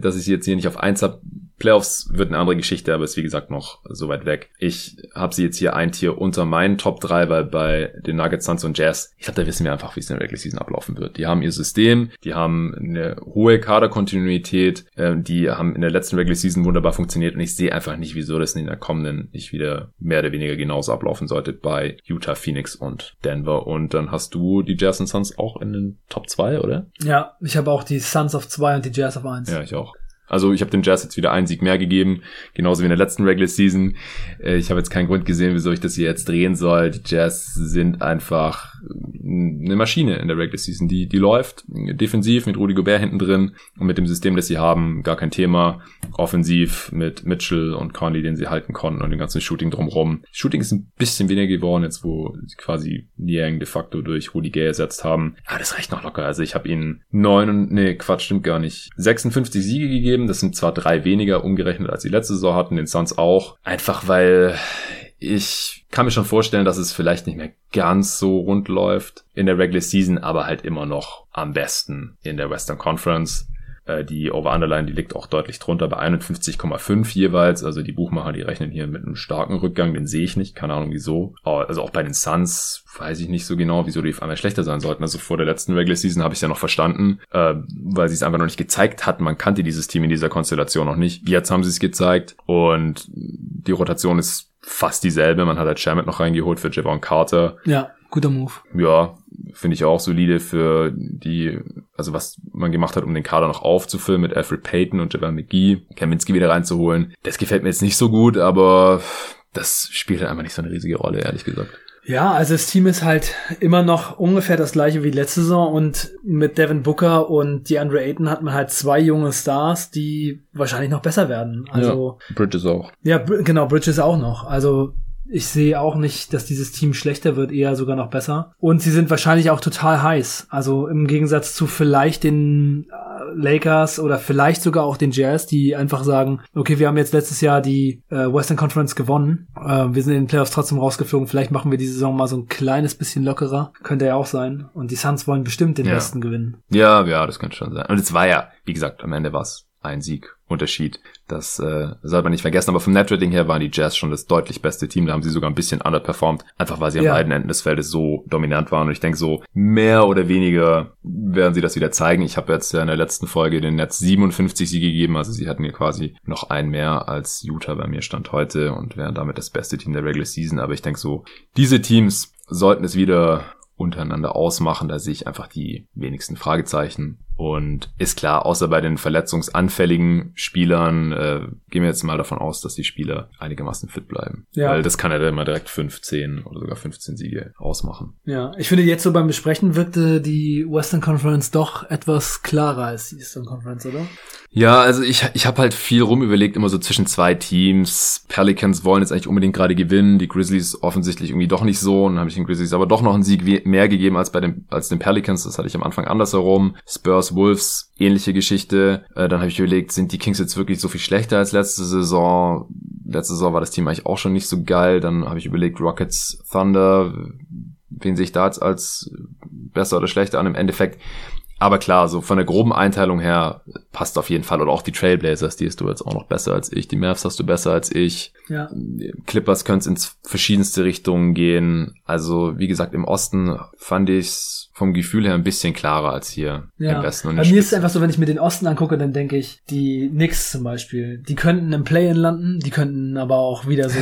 dass ich sie jetzt hier nicht auf 1 habe. Playoffs wird eine andere Geschichte, aber ist wie gesagt noch so weit weg. Ich habe sie jetzt hier ein Tier unter meinen Top 3, weil bei den Nuggets, Suns und Jazz, ich glaube, da wissen wir einfach, wie es in der Regular Season ablaufen wird. Die haben ihr System, die haben eine hohe Kaderkontinuität, die haben in der letzten Regular Season wunderbar funktioniert und ich sehe einfach nicht, wieso das in der kommenden nicht wieder mehr oder weniger genauso ablaufen sollte bei Utah, Phoenix und Denver. Und dann hast du die Jazz und Suns auch in den Top 2, oder? Ja, ich habe auch die Suns auf 2 und die Jazz auf 1. Ja, ich auch. Also ich habe dem Jazz jetzt wieder einen Sieg mehr gegeben, genauso wie in der letzten Regular Season. Ich habe jetzt keinen Grund gesehen, wieso ich das hier jetzt drehen soll. Die Jazz sind einfach eine Maschine in der Regular Season. Die läuft defensiv mit Rudy Gobert hinten drin und mit dem System, das sie haben, gar kein Thema. Offensiv mit Mitchell und Conley, den sie halten konnten, und dem ganzen Shooting drumherum. Shooting ist ein bisschen weniger geworden, jetzt wo sie quasi Niang de facto durch Rudy Gay ersetzt haben. Aber das reicht noch locker. Also ich habe ihnen 56 Siege gegeben. Das sind zwar 3 weniger umgerechnet, als die letzte Saison hatten, den Suns auch. Einfach weil ich kann mir schon vorstellen, dass es vielleicht nicht mehr ganz so rund läuft in der Regular Season, aber halt immer noch am besten in der Western Conference. Die Over-Underline, die liegt auch deutlich drunter bei 51,5 jeweils. Also die Buchmacher, die rechnen hier mit einem starken Rückgang. Den sehe ich nicht. Keine Ahnung wieso. Also auch bei den Suns weiß ich nicht so genau, wieso die auf einmal schlechter sein sollten. Also vor der letzten Regular Season habe ich es ja noch verstanden, weil sie es einfach noch nicht gezeigt hatten. Man kannte dieses Team in dieser Konstellation noch nicht. Jetzt haben sie es gezeigt und die Rotation ist fast dieselbe. Man hat halt Shamet noch reingeholt für Javon Carter. Ja, guter Move. Ja, finde ich auch solide für die, also was man gemacht hat, um den Kader noch aufzufüllen mit Alfred Payton und Javon McGee, Kaminsky wieder reinzuholen. Das gefällt mir jetzt nicht so gut, aber das spielt halt einfach nicht so eine riesige Rolle, ehrlich gesagt. Ja, also das Team ist halt immer noch ungefähr das gleiche wie letzte Saison und mit Devin Booker und DeAndre Ayton hat man halt zwei junge Stars, die wahrscheinlich noch besser werden. Also ja, Bridges auch. Ja, genau, Bridges auch noch. Also ich sehe auch nicht, dass dieses Team schlechter wird, eher sogar noch besser. Und sie sind wahrscheinlich auch total heiß. Also im Gegensatz zu vielleicht den Lakers oder vielleicht sogar auch den Jazz, die einfach sagen, okay, wir haben jetzt letztes Jahr die Western Conference gewonnen. Wir sind in den Playoffs trotzdem rausgeflogen. Vielleicht machen wir die Saison mal so ein kleines bisschen lockerer. Könnte ja auch sein. Und die Suns wollen bestimmt den Westen gewinnen. Ja, das könnte schon sein. Und es war ja, wie gesagt, am Ende war es ein Sieg. Unterschied. Das sollte man nicht vergessen. Aber vom Netrating her waren die Jazz schon das deutlich beste Team. Da haben sie sogar ein bisschen underperformed. Einfach weil sie an beiden Enden des Feldes so dominant waren. Und ich denke, so mehr oder weniger werden sie das wieder zeigen. Ich habe jetzt ja in der letzten Folge den Nets 57 Siege gegeben. Also sie hatten hier quasi noch einen mehr als Utah bei mir stand heute und wären damit das beste Team der Regular Season. Aber ich denke so, diese Teams sollten es wieder untereinander ausmachen. Da sehe ich einfach die wenigsten Fragezeichen. Und ist klar, außer bei den verletzungsanfälligen Spielern gehen wir jetzt mal davon aus, dass die Spieler einigermaßen fit bleiben. Ja. Weil das kann ja dann mal direkt 5, 10 oder sogar 15 Siege ausmachen. Ja, ich finde jetzt so beim Besprechen wirkte die Western Conference doch etwas klarer als die Eastern Conference, oder? Ja, also ich habe halt viel rumüberlegt, immer so zwischen zwei Teams. Pelicans wollen jetzt eigentlich unbedingt gerade gewinnen, die Grizzlies offensichtlich irgendwie doch nicht so. Und dann habe ich den Grizzlies aber doch noch einen Sieg mehr gegeben als bei den, Pelicans. Das hatte ich am Anfang andersherum. Spurs, Wolves, ähnliche Geschichte. Dann habe ich überlegt, sind die Kings jetzt wirklich so viel schlechter als letzte Saison? Letzte Saison war das Team eigentlich auch schon nicht so geil. Dann habe ich überlegt, Rockets, Thunder, wen sehe ich da jetzt als besser oder schlechter an im Endeffekt? Aber klar, so von der groben Einteilung her passt auf jeden Fall. Oder auch die Trailblazers, die hast du jetzt auch noch besser als ich. Die Mavs hast du besser als ich. Ja. Clippers können es ins verschiedenste Richtungen gehen. Also wie gesagt, im Osten fand ich es vom Gefühl her ein bisschen klarer als hier im Westen. Und bei mir ist es einfach so, wenn ich mir den Osten angucke, dann denke ich, die Knicks zum Beispiel, die könnten im Play-In landen, die könnten aber auch wieder so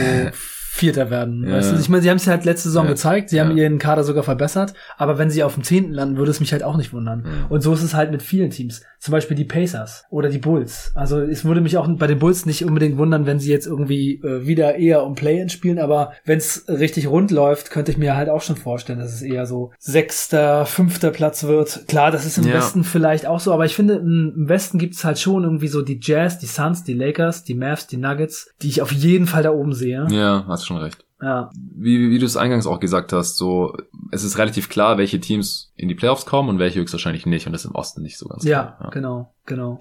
Vierter werden. Ja. Weißt du? Ich meine, sie haben es ja halt letzte Saison gezeigt, sie haben ihren Kader sogar verbessert, aber wenn sie auf dem 10. landen, würde es mich halt auch nicht wundern. Ja. Und so ist es halt mit vielen Teams. Zum Beispiel die Pacers oder die Bulls. Also es würde mich auch bei den Bulls nicht unbedingt wundern, wenn sie jetzt irgendwie wieder eher um Play-In spielen, aber wenn es richtig rund läuft, könnte ich mir halt auch schon vorstellen, dass es eher so 6., 5. Platz wird. Klar, das ist im Westen vielleicht auch so, aber ich finde, im Westen gibt es halt schon irgendwie so die Jazz, die Suns, die Lakers, die Mavs, die Nuggets, die ich auf jeden Fall da oben sehe. Ja, hast schon recht. Ja. Wie du es eingangs auch gesagt hast, so es ist relativ klar, welche Teams in die Playoffs kommen und welche höchstwahrscheinlich nicht, und das ist im Osten nicht so ganz klar. Ja, genau.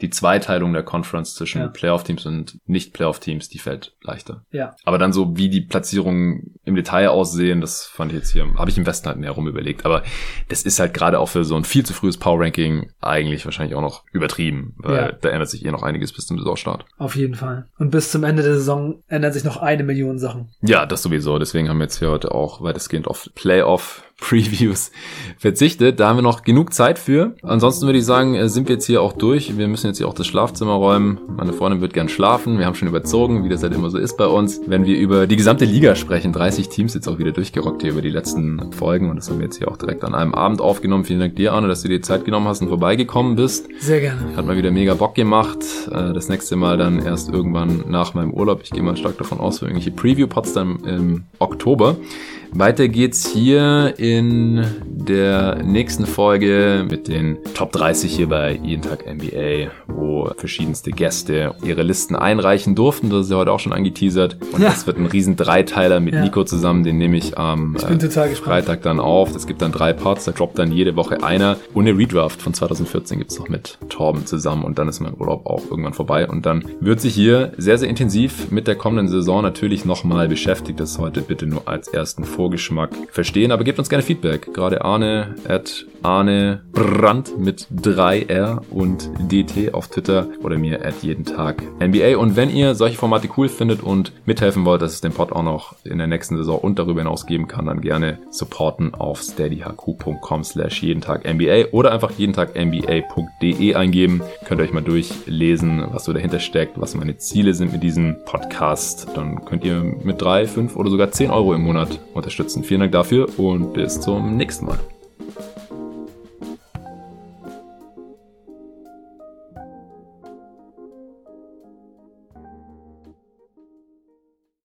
Die Zweiteilung der Conference zwischen Playoff-Teams und Nicht-Playoff-Teams, die fällt leichter. Ja. Aber dann so, wie die Platzierungen im Detail aussehen, das fand ich jetzt hier, habe ich im Westen halt mehr rumüberlegt, aber das ist halt gerade auch für so ein viel zu frühes Power-Ranking eigentlich wahrscheinlich auch noch übertrieben, weil da ändert sich noch einiges bis zum Saisonstart. Auf jeden Fall. Und bis zum Ende der Saison ändern sich noch 1 Million Sachen. Ja, das sowieso. Deswegen haben wir jetzt hier heute auch weitestgehend auf Playoff-Previews verzichtet. Da haben wir noch genug Zeit für. Ansonsten würde ich sagen, sind wir jetzt hier auch durch. Wir müssen jetzt hier auch das Schlafzimmer räumen. Meine Freundin wird gern schlafen. Wir haben schon überzogen, wie das halt immer so ist bei uns. Wenn wir über die gesamte Liga sprechen, 30 Teams jetzt auch wieder durchgerockt hier über die letzten Folgen. Und das haben wir jetzt hier auch direkt an einem Abend aufgenommen. Vielen Dank dir, Arne, dass du dir die Zeit genommen hast und vorbeigekommen bist. Sehr gerne. Hat mal wieder mega Bock gemacht. Das nächste Mal dann erst irgendwann nach meinem Urlaub. Ich gehe mal stark davon aus, für irgendwelche Preview-Pods dann im Oktober. Weiter geht's hier in der nächsten Folge mit den Top 30 hier bei Jeden Tag NBA, wo verschiedenste Gäste ihre Listen einreichen durften. Das ist ja heute auch schon angeteasert. Und das wird ein riesen Dreiteiler mit Nico zusammen. Den nehme ich am Freitag dann auf. Es gibt dann 3 Parts, da droppt dann jede Woche einer. Und eine Redraft von 2014 gibt's noch mit Torben zusammen. Und dann ist mein Urlaub auch irgendwann vorbei. Und dann wird sich hier sehr, sehr intensiv mit der kommenden Saison natürlich nochmal beschäftigt. Das heute bitte nur als ersten Folge Vorgeschmack verstehen. Aber gebt uns gerne Feedback. Gerade @ArneBrandt mit 3R und DT auf Twitter oder mir @jedentagNBA. Und wenn ihr solche Formate cool findet und mithelfen wollt, dass es den Pod auch noch in der nächsten Saison und darüber hinaus geben kann, dann gerne supporten auf steadyhq.com/jedentagNBA oder einfach jedentagNBA.de eingeben. Könnt ihr euch mal durchlesen, was so dahinter steckt, was meine Ziele sind mit diesem Podcast. Dann könnt ihr mit 3, 5 oder sogar 10 € im Monat unterstützen. Vielen Dank dafür und bis zum nächsten Mal.